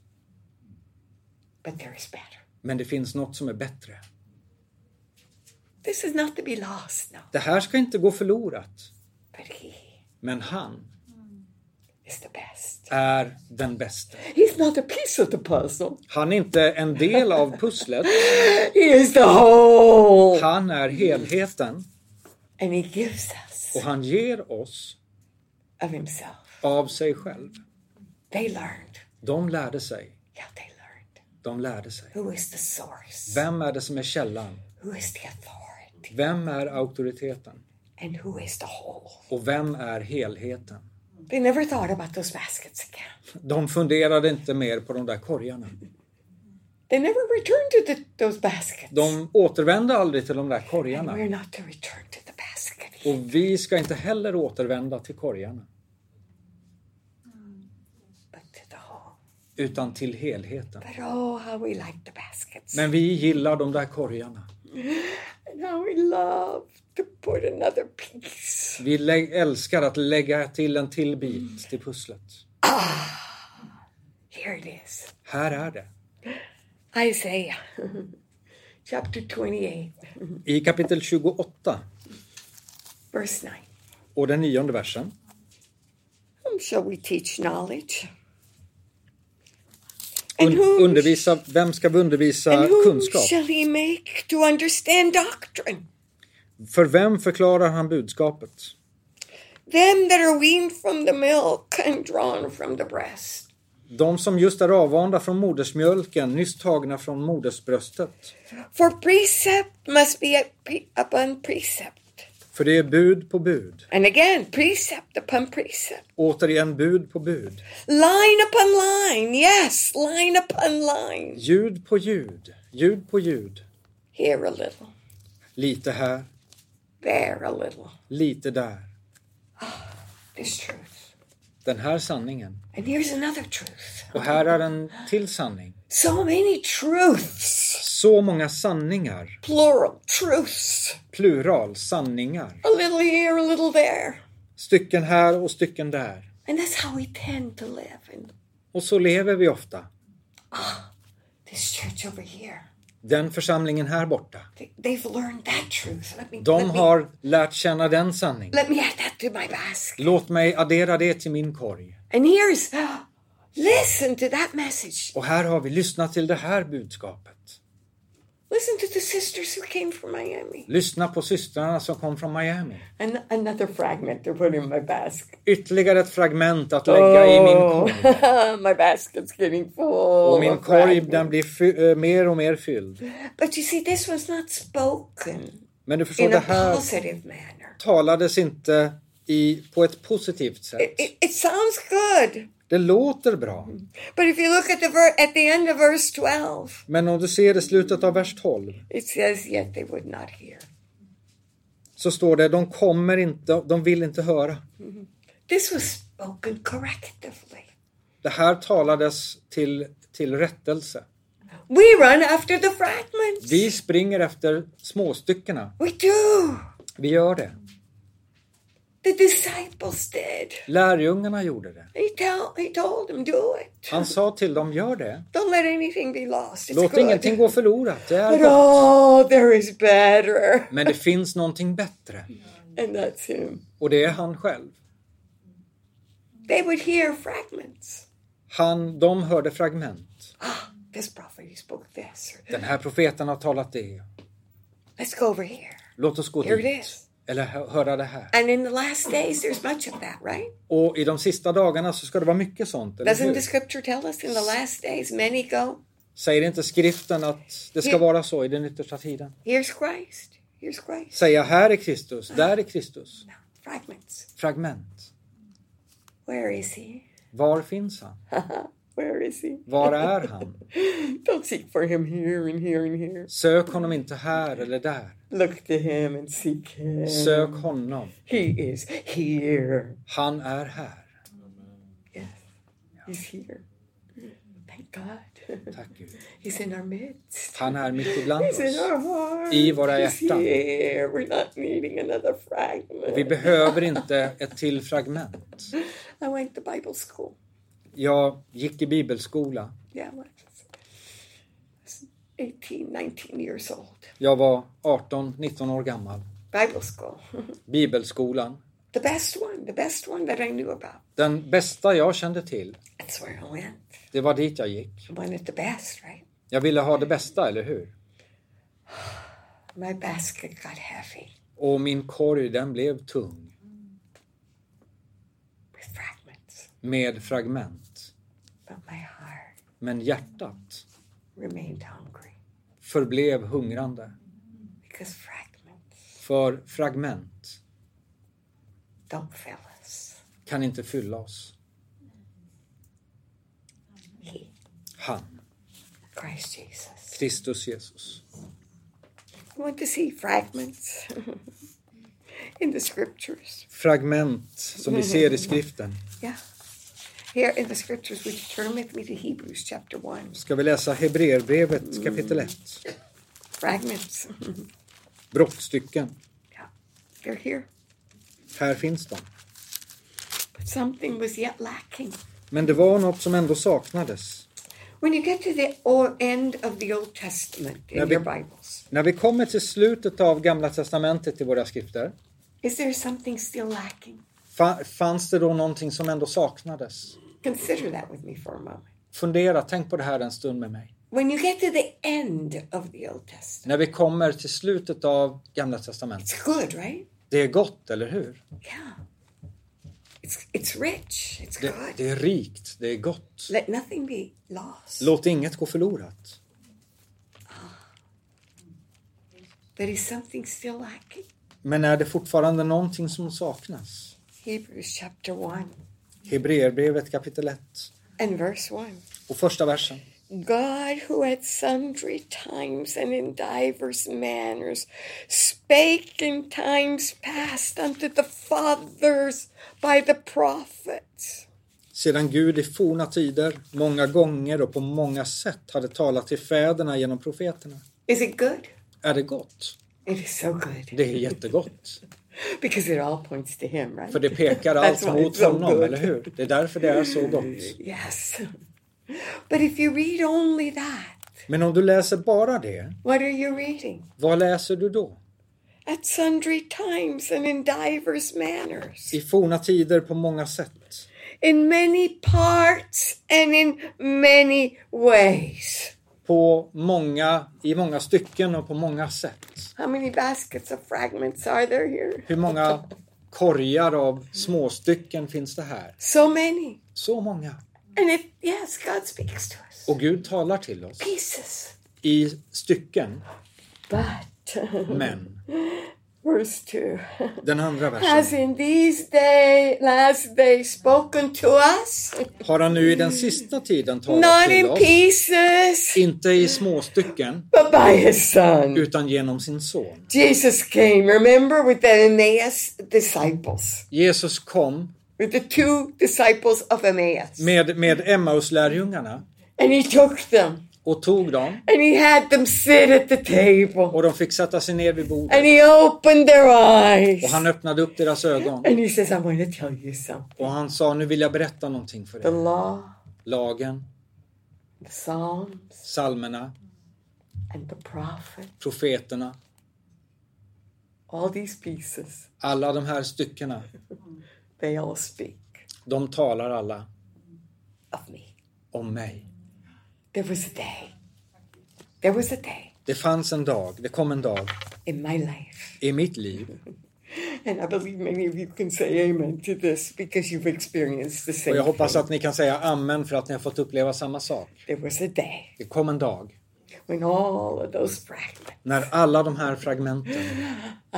But there is better. Men det finns något som är bättre. This is not to be lost now. Det här ska inte gå förlorat. But he, men han, is the best. Är den bästa. He's not a piece of the puzzle. Han är inte en del av pusslet. He is the whole. Han är helheten. And he gives us. Och han ger oss of himself. Av sig själv. They learned. De lärde sig. Yeah, they learned. De lärde sig. Who is the source? Vem är det som är källan? Who is the authority? Vem är auktoriteten? And who is the whole? Och vem är helheten? They never thought about those baskets again. De funderade inte mer på de där korgarna. They never returned to those baskets. De återvände aldrig till de där korgarna. And we're not to return to the basket. Och vi ska inte heller återvända till korgarna. But to the whole. Utan till helheten. But oh, how we like the baskets. Men vi gillar de där korgarna. And how we love to put another piece. Vi älskar att lägga till en till bit till pusslet. Ah, here it is. Här är det. Isaiah, chapter 28. I kapitel 28. Verse 9. Och den 9:e versen. Whom shall we teach knowledge? Vem ska vi undervisa kunskap? Whom shall he make to understand doctrine? För vem förklarar han budskapet? Them that are weaned from the milk and drawn from the breast. De som just är avvanda från modersmjölken, nyss tagna från modersbröstet. For precept must be upon precept. För det är bud på bud. And again, precept upon precept. Återigen bud på bud. Line upon line, yes, line upon line. Ljud på ljud, ljud på ljud. Here a little. Lite här. There a little. Lite där. Oh, this truth. Den här sanningen. And here's another truth. Och här är en till sanning. So many truths. Så många sanningar. Plural truths. Plural sanningar. A little here, a little there. Stycken här och stycken där. And that's how we tend to live. Och så lever vi ofta. Ah, this church over here. Den församlingen här borta. They've learned that truth. De har lärt känna den sanningen. Let me add that to my basket. Låt mig addera det till min korg. And here's, listen to that message. Och här har vi lyssnat till det här budskapet. Listen to the sisters who came from Miami. Lyssna på systrarna som kom från Miami. And another fragment to put in my basket. Ytterligare ett fragment att lägga i min korg. My basket's getting full. Och min korg den blir mer och mer fylld. But you see, this was not spoken. Men du förstår, det här talades inte på ett positivt sätt. It sounds good. Det låter bra. But if you look at the end of verse 12. Men om du ser det slutet av vers 12. It says yet they would not hear. Så står det, de kommer inte, de vill inte höra. Mm-hmm. This was spoken correctively. Det här talades till rättelse. We run after the fragments. Vi springer efter småstyckena. We do. Vi gör det. The disciples did. Lärjungarna gjorde det. He told them, do it. Han sa till dem, gör det. Don't let anything be lost. It's Låt ingenting gå förlorat. Det är gott. Oh, there is better. Men det finns någonting bättre. And that's him. Och det är han själv. They would hear fragments. De hörde fragment. Ah, this prophet he spoke this. Den här profeten har talat det. Let's go over here. Låt oss gå here dit. Here it is. Eller höra det här. And in the last days there's much of that, right? Och i de sista dagarna så ska det vara mycket sånt. Doesn't the scripture tell us in the last days many go? Säger inte skriften att det ska vara så i den yttersta tiden? Here's Christ. Here's Christ. Säga här är Kristus, där är Kristus. No, fragments. Fragment. Where is he? Var finns han? Where is he? Var är han? Don't seek for him here and here and here. Sök honom inte här eller där. Look to him and seek him. Sök honom. He is here. Han är här. Yes. He's here. Thank God. Tack Gud. He's in our midst. Han är mitt ibland oss. He's in our heart. I våra hjärtan. He's here. We're not needing another fragment. Vi behöver inte ett till fragment. I went to Bible school. Jag gick i bibelskola. Yeah, well, 18-19 years old. Jag var 18-19 år gammal. Bible school. Bibelskolan. The best one that I knew about. Den bästa jag kände till. That's where I went. Det var dit jag gick. I wanted the best, right? Jag ville ha det bästa, eller hur? My basket got heavy. Och min korg den blev tung. med fragment. Men hjärtat förblev hungrande. För fragment kan inte fylla oss. Han. Kristus Jesus. I want to see fragments in the scriptures. Fragment som vi ser i skriften. Yeah. Here in the scriptures, which turn with me to Hebrews chapter 1. Ska vi läsa Hebreerbrevet kapitel 1. Fragments. Brottstycken. Yeah. They're here. Här finns de. But something was yet lacking. Men det var något som ändå saknades. When you get to the end of the Old Testament in your Bibles. När vi kommer till slutet av Gamla testamentet i våra skrifter. Is there something still lacking? Fanns det då någonting som ändå saknades? Consider that with me for a moment. Fundera, tänk på det här en stund med mig. When you get to the end of the Old Testament. När vi kommer till slutet av Gamla testamentet. It's good, right? Det är gott, eller hur? Yeah. It's rich. It's good. Det är rikt, det är gott. Let nothing be lost. Låt inget gå förlorat. There is something still lacking. Men är det fortfarande någonting som saknas? Hebrews chapter 1. Hebreerbrevet kapitel 1. And verse 1. Och första versen. God who at sundry times and in divers manners spake in times past unto the fathers by the prophets. Sedan Gud i forna tider många gånger och på många sätt hade talat till fäderna genom profeterna. Is it good? Är det gott? It is so good. Det är jättegott. Because it all points to him, right? För det pekar allt mot honom, so eller hur? Det är därför det är så gott. Yes. But if you read only that, men om du läser bara det, what are you reading? Vad läser du då? At sundry times and in divers manners. I forna tider på många sätt. In many parts and in many ways. På många, i många stycken och på många sätt. How many baskets of fragments are there here? Hur många korgar av småstycken finns det här? So many. Så många. And if, yes, God speaks to us. Och Gud talar till oss. Pieces. I stycken. But. Men. Verse 2. Den andra versen. Has in these day, last day spoken to us. Har han nu i den sista tiden talat not till in oss. Pieces. Inte i små stycken. But by his son. Utan genom sin son. Jesus came, remember, with the Emmaus disciples. Jesus kom. With the two disciples of Emmaus. Med Emmaus-lärjungarna. And he took them. Och tog dem. And he had them sit at the table. Och de fick sätta sig ner vid bordet. And he opened their eyes. Och han öppnade upp deras ögon. And he says, I want to tell you something. Och han sa, nu vill jag berätta någonting för er. The law. Lagen. The psalms. Psalmerna. And the prophet. Profeterna. All these pieces. Alla de här styckena. They all speak. De talar alla of me. Om mig. There was a day. Det fanns en dag. Det kom en dag. In my life. I mitt liv. And I believe many of you can say amen to this because you've experienced the same. Och jag hoppas att ni kan säga amen för att ni har fått uppleva samma sak. There was a day. Det kom en dag. When all of those fragments. När alla de här fragmenten.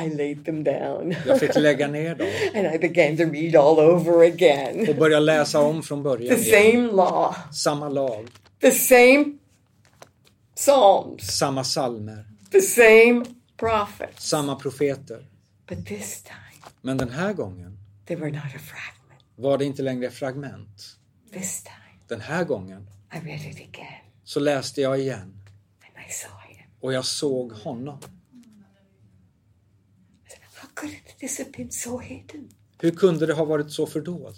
I laid them down. Jag fick lägga ner dem. And I began to read all over again. Och börja läsa om från början. The same law. Samma lag. The same psalms. Samma psalmer. The same prophets. Samma profeter. But this time. Men den här gången. They were not a fragment. Var det inte längre fragment. This time. Den här gången. I read it again. Så läste jag igen. Och jag såg honom. How could this have been so hidden? Hur kunde det ha varit så fördolt?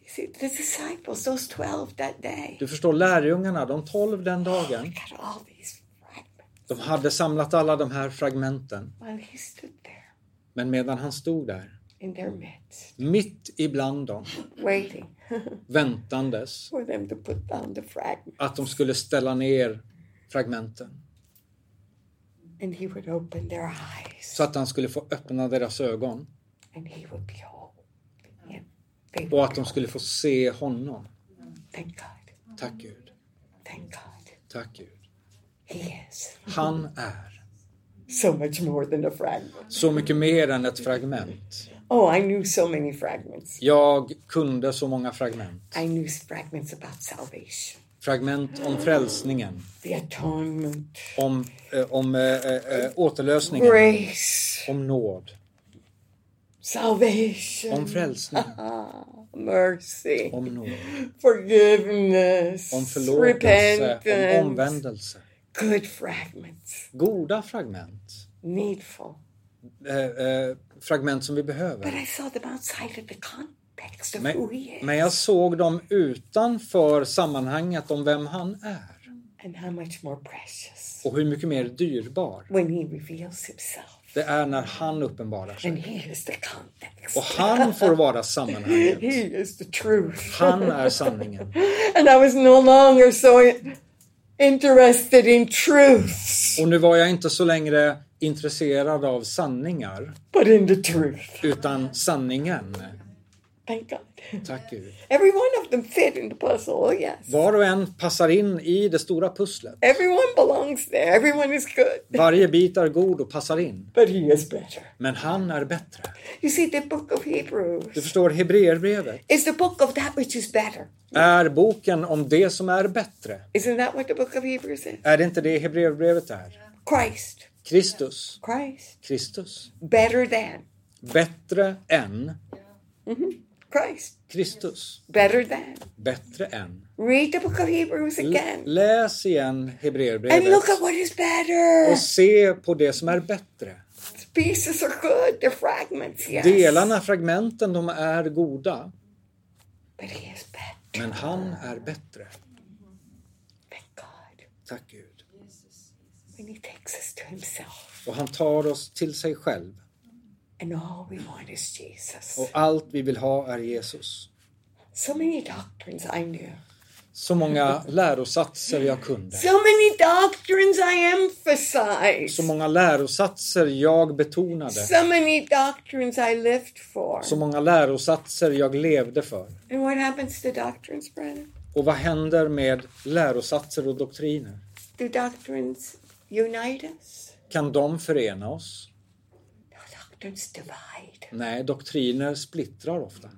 You see, the disciples, those 12 that day. Du förstår, lärjungarna, de 12 den dagen. They got all these fragments. De hade samlat alla de här fragmenten. While he stood there. Men medan han stod där. In their midst. Mitt ibland dem. Waiting. Väntandes. For them to put down the fragments. Att de skulle ställa ner fragmenten. And he would open their eyes. Så att han skulle få öppna deras ögon. And he would behold him. Och att de skulle få se honom. Thank God. Tack Gud. Thank God. Tack Gud. He is. Han är. So much more than a fragment. Så mycket mer än ett fragment. Oh, I knew so many fragments. Jag kunde så många fragment. I knew fragments about salvation. Fragment om frälsningen. The atonement. Om återlösningen. Grace. Om nåd. Salvation. Om frälsning. Mercy. Om nåd. Forgiveness. Om förlåtelse. Repentance. Om omvändelse. Good fragments. Goda fragment. Needful. Fragment som vi behöver. But I saw them outside of the context of who he is. Men jag såg dem utanför sammanhanget om vem han är. And how much more precious. Och hur mycket mer dyrbar. When he reveals himself. Det är när han uppenbarar sig. And he is the context. Och han får vara sammanhanget. He is the truth. Han är sanningen. And I was no longer so interested in truths. Och nu var jag inte så längre intresserad av sanningar. But in the truth. Utan sanningen. Thank God. Tack Gud. Every one of them fit in the puzzle, oh yes. Var och en passar in i det stora pusslet. Everyone belongs there. Everyone is good. Varje bit är god och passar in. But he is better. Men han är bättre. You see, the book of Hebrews. Du förstår, Hebreerbrevet. It's the book of that which is better. Är boken om det som är bättre. Isn't that what the book of Hebrews is? Är det inte det Hebreerbrevet är? Christ. Kristus. Christ. Kristus. Better than. Bättre än. Mm-hmm. Christ. Kristus. Better than. Bättre än. Read the book of Hebrews again. Läs igen Hebreerbrevet. And look at what is better. Och se på det som är bättre. The pieces are good, the fragments, yes. Delarna, fragmenten, de är goda. But he is better. Men han är bättre. Thank God. Tack Gud. When he takes us to himself. Och han tar oss till sig själv. And all we want is Jesus. Och allt vi vill ha är Jesus. So many doctrines I knew. Så många lärosatser jag kunde. So many doctrines I emphasized. Så många lärosatser jag betonade. So many doctrines I lived for. Så många lärosatser jag levde för. And what happens to doctrines, Brennan? Och vad händer med lärosatser och doktriner? Do doctrines unite us? Kan de förena oss? Divide. Nej, doktriner splittrar ofta.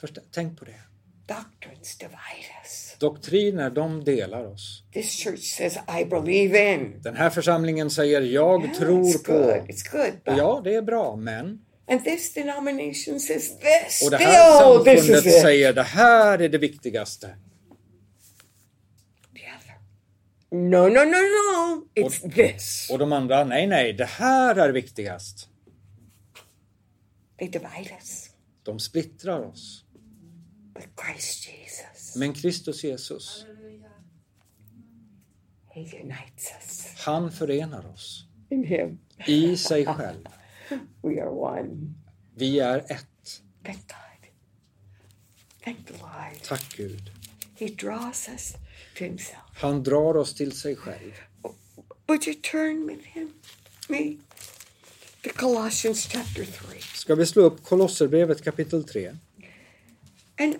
Först, tänk på det. Doctrines divide us. Doktriner, de delar oss. This church says, I believe in. Den här församlingen säger, jag tror på. It's good, but... Ja, det är bra, men... And this denomination says this. Och det här samfundet säger, det här är det viktigaste. No. It's this. Och de andra, nej, det här är viktigast. They divide us. De splittrar oss. But Christ Jesus. Men Kristus Jesus. He unites us. Han förenar oss. In him. I sig själv. We are one. Vi är ett. Thank God. Thank the Lord. Tack Gud. He draws us to himself. Han drar oss till sig själv. Would you turn with me to Colossians chapter 3? Ska vi slå upp Kolosserbrevet kapitel 3? And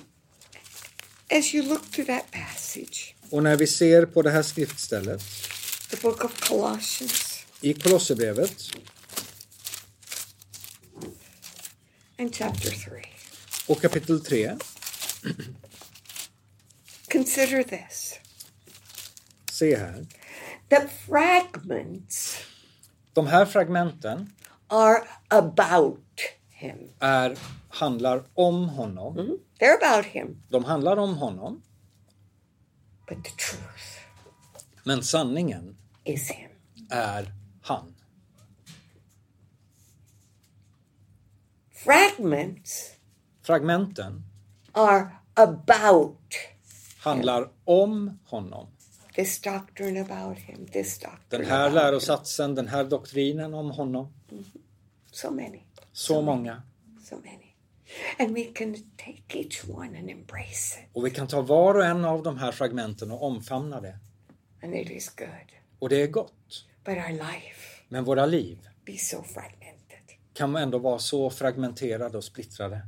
as you look to that passage. Och när vi ser på det här skriftstället. The book of Colossians. I Kolosserbrevet. And chapter 3. Och kapitel 3. Consider this. Se här. The fragments. De här fragmenten are about him. Handlar om honom. Mm-hmm. They're about him. De handlar om honom. But the truth. Men sanningen is him. Är han. Fragments. Fragmenten are about. Handlar om honom. This doctrine about him, this doctrine. Den här lärosatsen, den här doktrinen om honom. Mm-hmm. So many. Så många. So many. And we can take each one and embrace it. Och vi kan ta var och en av de här fragmenten och omfamna det. And it is good. Och det är gott. But our life. Men våra liv. Be so fragmented. Kan ändå vara så fragmenterade och splittrade.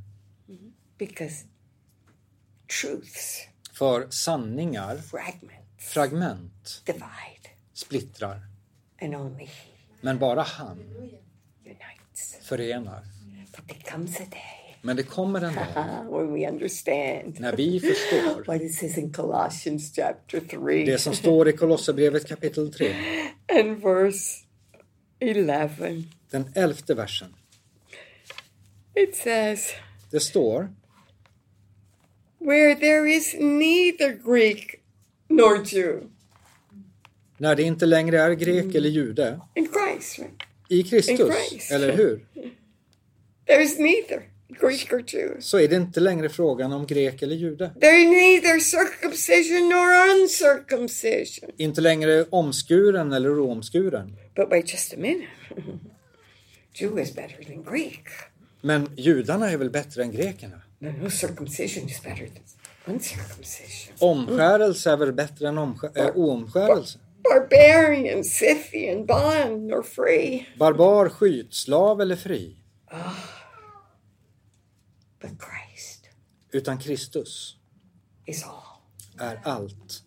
because truths, för sanningar, fragment, divide, splittrar, and only he, men bara han, unites, förenar. But there comes a day, men det kommer en dag, when we understand, när vi förstår, what it says in Colossians chapter 3, det som står i Kolosserbrevet kapitel 3, and verse 11, den 11:e versen. It says, det står, where there is neither Greek nor Jew. När det inte längre är grek eller jude. In Christ, right? I Kristus, eller hur? There is neither Greek or Jew. Så är det inte längre frågan om grek eller jude. There is neither circumcision nor uncircumcision. Inte längre omskuren eller omskuren. But wait just a minute. Jew is better than Greek. Men judarna är väl bättre än grekerna? No, circumcision is better than uncircumcision. Omskärelse är väl bättre än oomskärelse? Barbarian, Scythian, bond or free. Barbar, skyt, slav eller fri? But Christ. Utan Kristus. Is all. Är allt.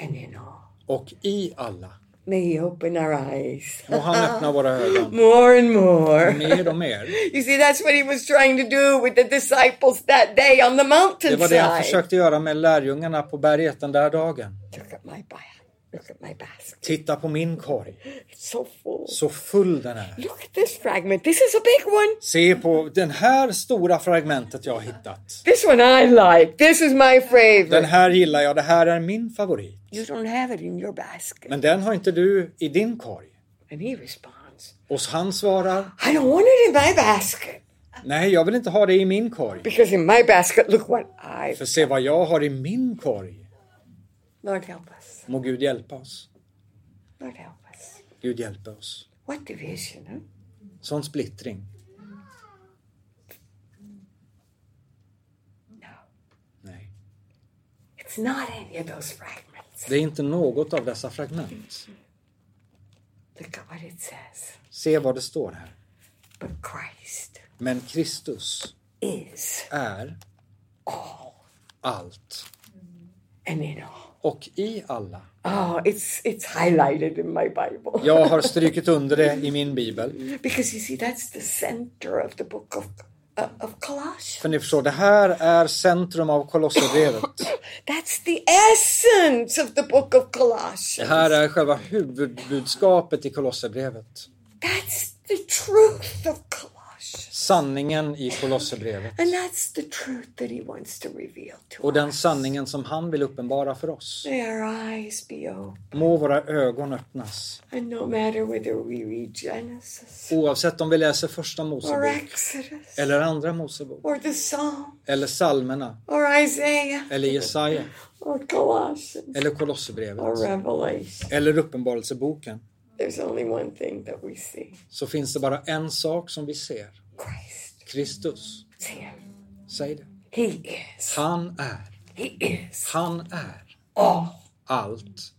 And in all. Och i alla. May he open our eyes. Må han öppna våra ögon. More and more. Mer och mer. You see, that's what he was trying to do with the disciples that day on the mountainside. Det var det han försökte göra med lärjungarna på berget den där dagen. Look at my body. Look at my basket. Titta på min korg. It's so full. Så full den är. Look at this fragment. This is a big one. Se på den här stora fragmentet jag har hittat. This one I like. This is my favorite. Den här gillar jag. Det här är min favorit. You don't have it in your basket. Men den har inte du i din korg. And he responds. Och han svarar. I don't want it in my basket. Nej, jag vill inte ha det i min korg. Because in my basket, look what I. För se vad jag har i min korg. Lord help us. Må Gud hjälpa oss. Lord help us. Gud hjälpa oss. What division, huh? Sån splittring. No. Nej. It's not any of those fragments. Det är inte något av dessa fragment. Look at what it says. Se vad det står här. But Christ. Men Kristus is. Är. All. Allt. And in all. Och i alla. Oh, it's highlighted in my Bible. Jag har strykit under det i min bibel. Because you see, that's the center of the book of Colossians. För ni förstår, det här är centrum av Kolosserbrevet. That's the essence of the book of Colossians. Det här är själva huvudbudskapet i Kolosserbrevet. That's the truth of Colossians. Sanningen i Kolosserbrevet. And that's the truth that he wants to reveal to och den sanningen som han vill uppenbara för oss. May our eyes be open. Må våra ögon öppnas. And no matter whether we read Genesis, oavsett om vi läser första Mosebok, or Exodus, eller andra Mosebok, or the Psalm, eller Psalmerna, or Isaiah, eller Jesaja, or Colossians, eller Kolosserbrevet, or Revelation, eller Uppenbarelseboken. There's only one thing that we see. Så finns det bara en sak som vi ser. Christ. Kristus. Säg det. He is. Han är. He is. Han är. All. Allt.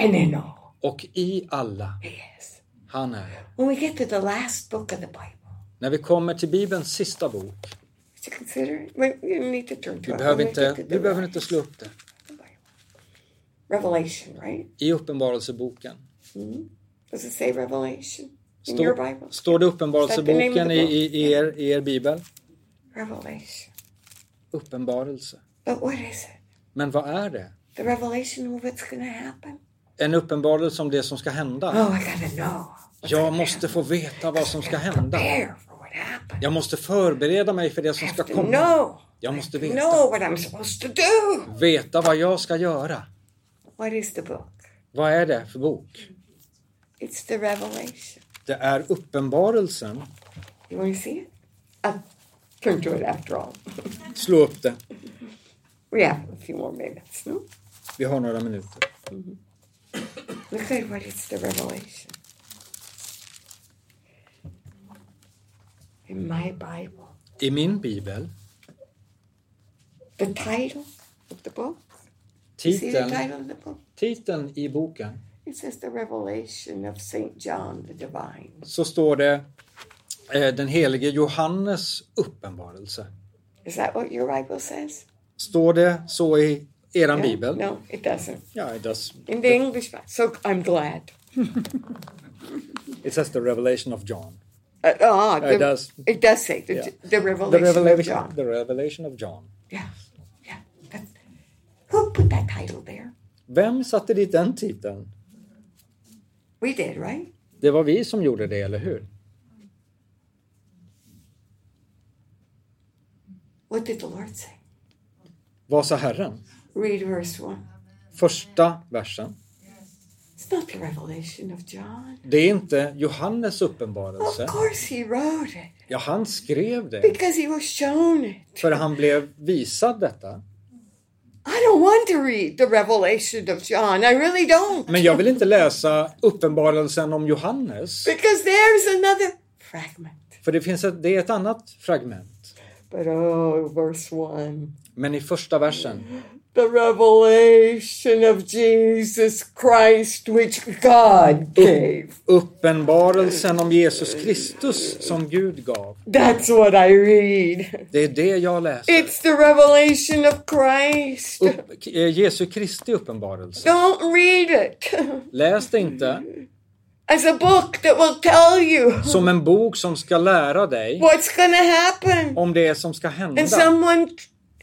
And in all. Och i alla. He is. Han är. When we get to the last book of the Bible. När vi kommer till Bibelns sista bok. Vi behöver inte slå upp det. Revelation, right? I Uppenbarelseboken. Mm. Does it say Revelation in your Bible? Står det Uppenbarelseboken i er bibel? Revelation. Uppenbarelse. But what is it? Men vad är det? The revelation of what's going to happen. En uppenbarelse om det som ska hända. Oh, I gotta know. Jag måste få veta vad som ska hända. Jag måste förbereda mig för det som ska komma. Jag måste veta. Know what I'm supposed to do. Veta vad jag ska göra. What is the book? Vad är det för bok? It's the revelation. Det är uppenbarelsen. You want to see it? I'll turn to it after all. Slå upp det. We have a few more minutes, no? Vi har några minuter. Mm-hmm. Look at what it's the revelation. In my Bible. I min bibel. The title of the book. Titeln i boken. It says the revelation of Saint John the Divine. Så står det den helige Johannes uppenbarelse. Is that what your Bible says? Står det så i eran bibel? No, it doesn't. Yeah, it does. In the English Bible. So I'm glad. It says the revelation of John. It does say the revelation of John. The revelation of John. Yeah. Who put that title there? Vem satte dit den titeln? We did, right? Det var vi som gjorde det, eller hur? What did the Lord say? Vad sa Herren? Read verse 1. Första versen. It's not the revelation of John. Det är inte Johannes uppenbarelse. Of course he wrote it. Ja, han skrev det. Because he was shown it. För han blev visad detta. I don't want to read the revelation of John. I really don't. Men jag vill inte läsa uppenbarelsen om Johannes. Because there's another fragment. För det är ett annat fragment. But verse 1. Men i första versen. The revelation of Jesus Christ which God gave. Uppenbarelsen om Jesus Kristus som Gud gav. That's what I read. Det är det jag läser. It's the revelation of Christ. Jesu Kristi uppenbarelse. Don't read it. Läs det inte. As a book that will tell you. Som en bok som ska lära dig. What's gonna happen. Om det som ska hända. And someone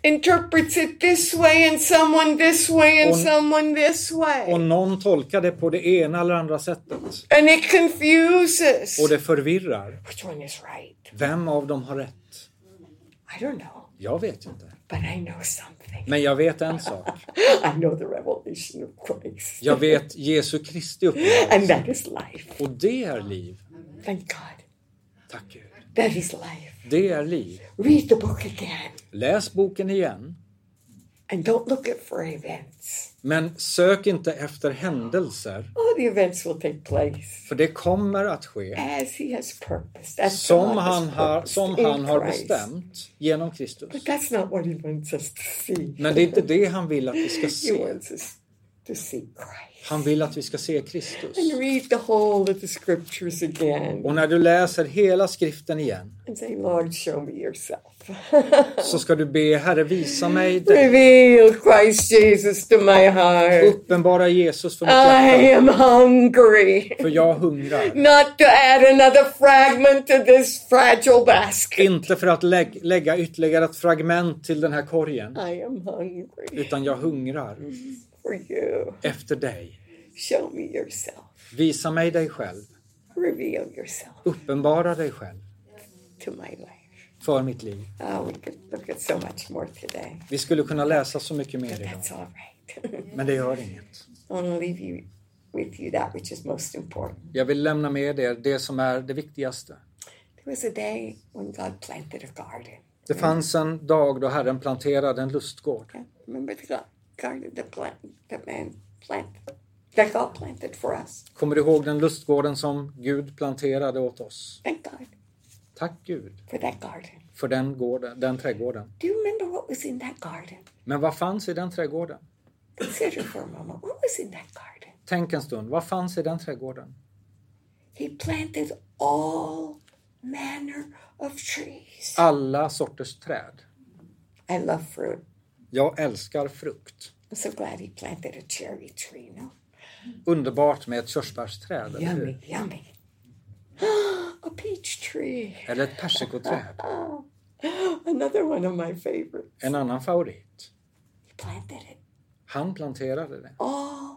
interprets it this way and someone this way and someone this way. Och någon tolkar det på det ena eller andra sättet. And it confuses. Och det förvirrar. Which one is right? Vem av dem har rätt? I don't know. Jag vet inte. But I know something. Men jag vet en sak. I know the revelation of Christ. Jag vet Jesu Kristi uppenbarelse. And that is life. Och det är liv. Thank God. Tack Gud. That is life. Det är liv. Read the book again. Läs boken igen. And don't look at for events. Men sök inte efter händelser. Oh, the events will take place. För det kommer att ske. As he has purposed. Som han har bestämt genom Kristus. But that's not what he wants us to see. Men det är inte det han vill att vi ska se. He wants us to see Christ. Han vill att vi ska se Kristus. And read the whole of the scriptures again. Och när du läser hela skriften igen. And say, Lord, show me yourself. Så ska du be, Herre, visa mig dig. Reveal Christ Jesus to my heart. Uppenbara Jesus för mitt hjärta. I am hungry. För jag hungrar. Not to add another fragment to this fragile basket. Inte för att lägga ytterligare ett fragment till den här korgen. I am hungry. Utan jag hungrar. For you. Efter dig. Show me yourself. Visa mig dig själv. Reveal yourself. Uppenbara dig själv. To my life. För mitt liv. Oh, we could look at so much more today. Vi skulle kunna läsa så mycket mer idag. That's all right. Men det gör inget. I want to leave you with you that which is most important. Jag vill lämna med er det som är det viktigaste. There was a day when God planted a garden. Det fanns en dag då Herren planterade en lustgård. Yeah. Remember the garden that man planted. That God planted for us. Kommer du ihåg den lustgården som Gud planterade åt oss? Thank God. Tack Gud. For that garden. För den trädgården. Do you remember what was in that garden? Men vad fanns i den trädgården? Consider for a moment. What was in that garden? Tänk en stund. Vad fanns i den trädgården? He planted all manner of trees. Alla sorters träd. I love fruit. Jag älskar frukt. I'm so glad he planted a cherry tree, no? Underbart med ett körsbärsträd. Yummy, yummy. A peach tree. Eller ett persikoträd. Another one of my favorites. En annan favorit. He planted it. Han planterade det. All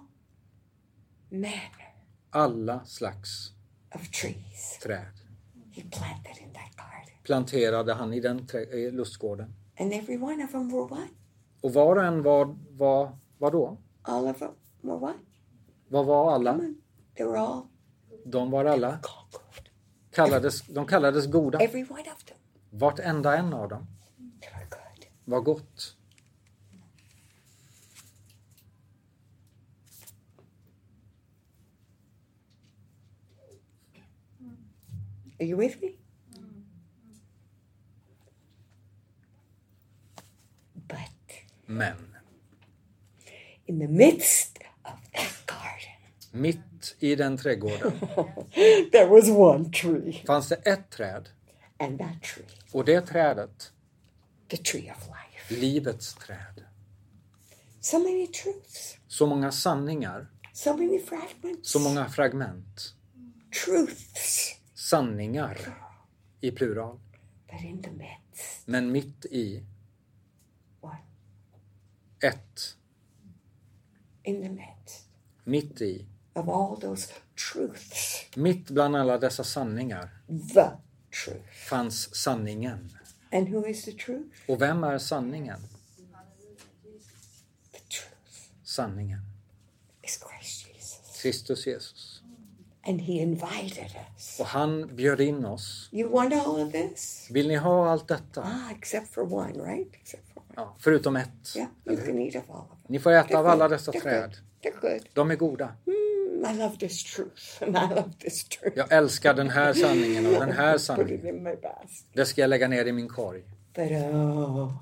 manner. Alla slags. Of trees. Träd. He planted in that garden. Planterade han i den lustgården. And every one of them were what? Och var och en var vad då? All of them were what? Vad var alla? They were all. De var alla. De kallades goda. Vart enda en av dem var gott. Are you with me? But. Men. In the midst of that garden. Mitt i den trädgården. There was one tree. Fanns det ett träd? and that tree. Och det trädet. The tree of life. Livets träd. So many truths. Så många sanningar. So many fragments. Så många fragment. Truths. Sanningar i plural. But in the midst. Men mitt i. One. Ett. In the midst. Mitt i. Of all those truths. Mitt bland alla dessa sanningar. The truth. Fanns sanningen. And who is the truth? Och vem är sanningen? The truth. Sanningen. Is Christ Jesus. Kristus Jesus. And he invited us. Och han bjöd in oss. You want all of this? Vill ni ha allt detta? Except for one, right? Except for one. Ja, förutom ett. Yeah, you can eat of all of them. Ni får äta av alla dessa träd. They're good. De är goda. I love this truth and I love this truth. Jag älskar den här sanningen och den här sanningen. Det ska jag lägga ner i min korg. But, oh,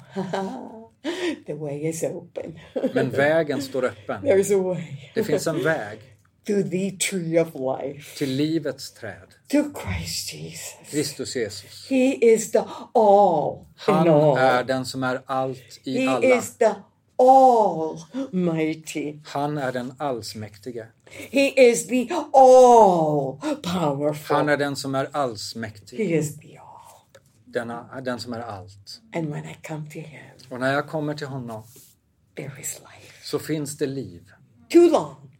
the way is open. Men vägen står öppen. There's a way. Det finns en väg. To the tree of life. Till livets träd. To Christ Jesus. Kristus Jesus. He is the all. Han är den som är allt i alla. He is the Almighty. Han är den allsmäktige. He is the all powerful. Han är den som är allsmäktig. He is the all. Den som är allt. And when I come to him. Och när jag kommer till honom. There is life. Så finns det liv. Too long.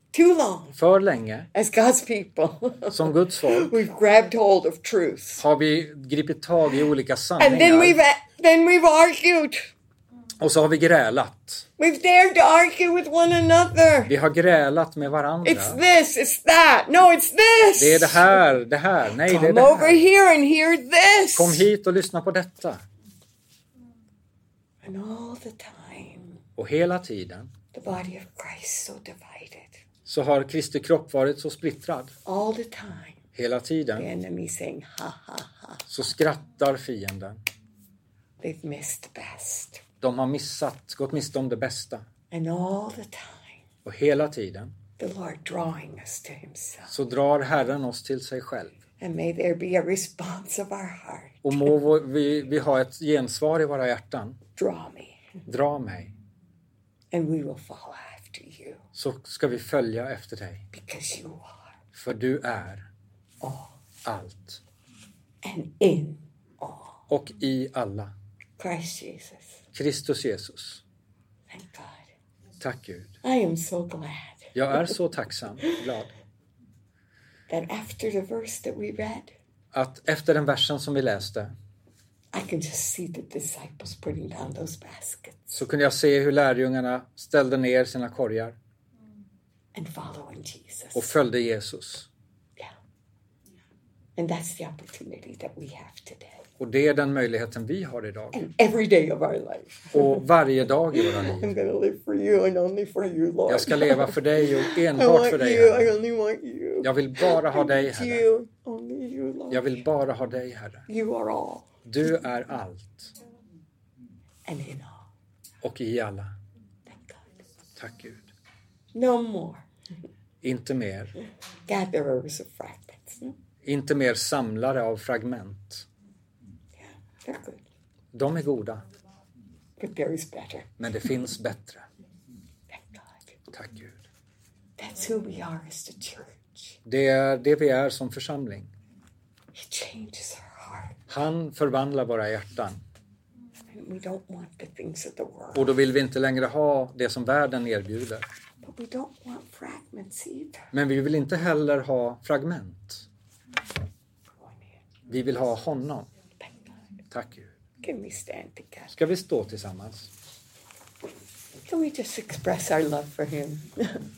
För länge. As God's people. Som Guds folk. We've grabbed hold of truth. Har vi gripit tag i olika sanningar. And then we've argued. Och så har vi grälat. We've dared to argue with one another. Vi har grälat med varandra. It's this, it's that. No, it's this. Det är det här, det här. Nej, det är det här. Come over here and hear this. Kom hit och lyssna på detta. And all the time. Och hela tiden. The body of Christ so divided. Så har Kristi kropp varit så splittrad. All the time. Hela tiden. The enemy saying, ha, ha, ha. Så skrattar fienden. They've missed the best. De har gått miste om det bästa. And all the time, och hela tiden, the Lord drawing us to himself. Så drar Herren oss till sig själv. And may there be a response of our heart. Och må vi ha ett gensvar i våra hjärtan. Dra mig. And we will follow after you. Så ska vi följa efter dig. Because you are. För du är allt. And in all. Och i alla. Christ Jesus. Kristus Jesus. Thank God. Tack Gud. I am so glad. Jag är så tacksam och glad. That after the verse that we read. Att efter den versen som vi läste. I can just see the disciples putting down those baskets. Så kunde jag se hur lärjungarna ställde ner sina korgar. And following Jesus. Och följde Jesus. Yeah. And that's the opportunity that we have today. Och det är den möjligheten vi har idag. And every day of our life. Och varje dag i våra liv. I'm gonna live for you and only for you, Lord. Jag ska leva för dig och enbart för dig. I only want you. Jag vill bara ha dig, Herre. Only you, Lord. Jag vill bara ha dig, Herre. You are all. Du är allt. And in all. Och i alla. Thank God. Tack Gud. No more. Inte mer. Gatherers of fragments. Inte mer samlare av fragment. De är goda. But there is better. Men det finns bättre. Thank God. Tack Gud. That's who we are as the church. Det är det vi är som församling. He changes our heart. Han förvandlar våra hjärtan. And we don't want the things of the world. Och då vill vi inte längre ha det som världen erbjuder. But we don't want fragments either. Men vi vill inte heller ha fragment. Vi vill ha honom. Tack Gud. Ska vi stå tillsammans? Can we just express our love for him?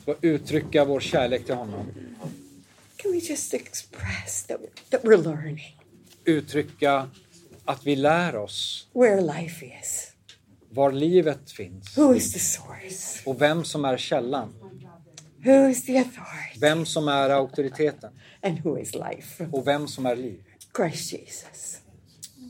Och uttrycka vår kärlek till honom. Can we just express that we're learning? Uttrycka att vi lär oss. Where life is. Var livet finns. Who is the source? Och vem som är källan. Who is the authority? Vem som är auktoriteten. And who is life? Och vem som är liv. Christ Jesus.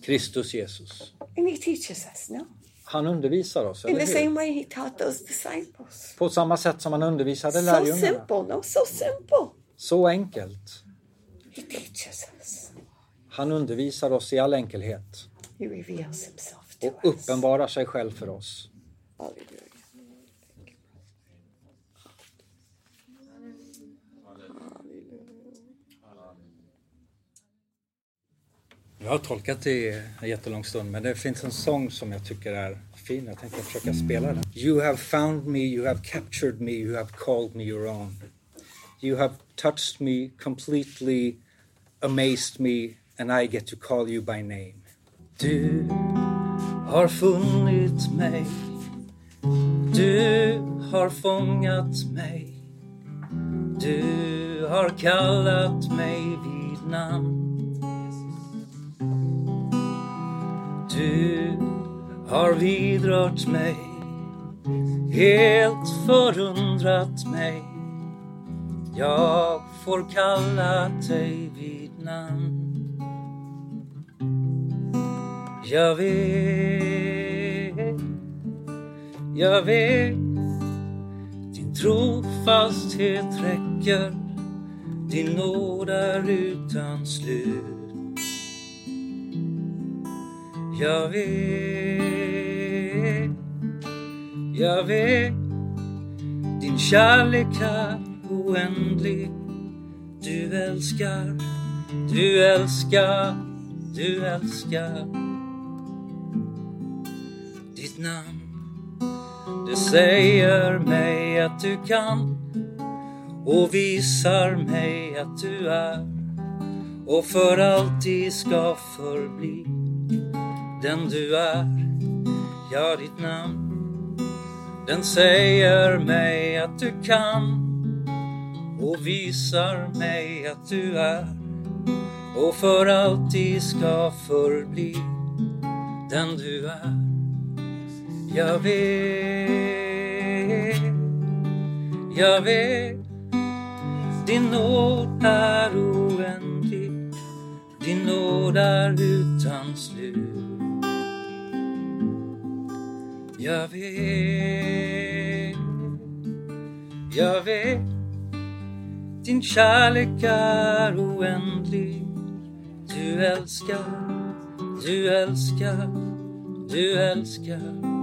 Kristus Jesus. And he teaches us, no? Han undervisar oss, eller hur? In the same way he taught those disciples. På samma sätt som han undervisade lärjungarna. So simple, no? So simple. Så enkelt. He teaches us. Han undervisar oss i all enkelhet. Och uppenbarar sig själv för oss. Jag har tolkat det i en jättelång stund, men det finns en sång som jag tycker är fin. Jag tänkte försöka spela den. You have found me, you have captured me, you have called me your own. You have touched me, completely amazed me, and I get to call you by name. Du har funnit mig, du har fångat mig, du har kallat mig vid namn. Du har vidrört mig, helt förundrat mig. Jag får kalla dig vid namn. Jag vet, din trofasthet räcker, din nåd är utan slut. Jag vet, din kärlek är oändlig. Du älskar, du älskar, du älskar. Ditt namn, det säger mig att du kan och visar mig att du är och för alltid ska förbli den du är, ja ditt namn. Den säger mig att du kan och visar mig att du är och för alltid ska förbli den du är. Jag vet, din nåd är oändlig, din nåd är utan slut. Jag vet, din kärlek är oändlig. Du älskar, du älskar, du älskar.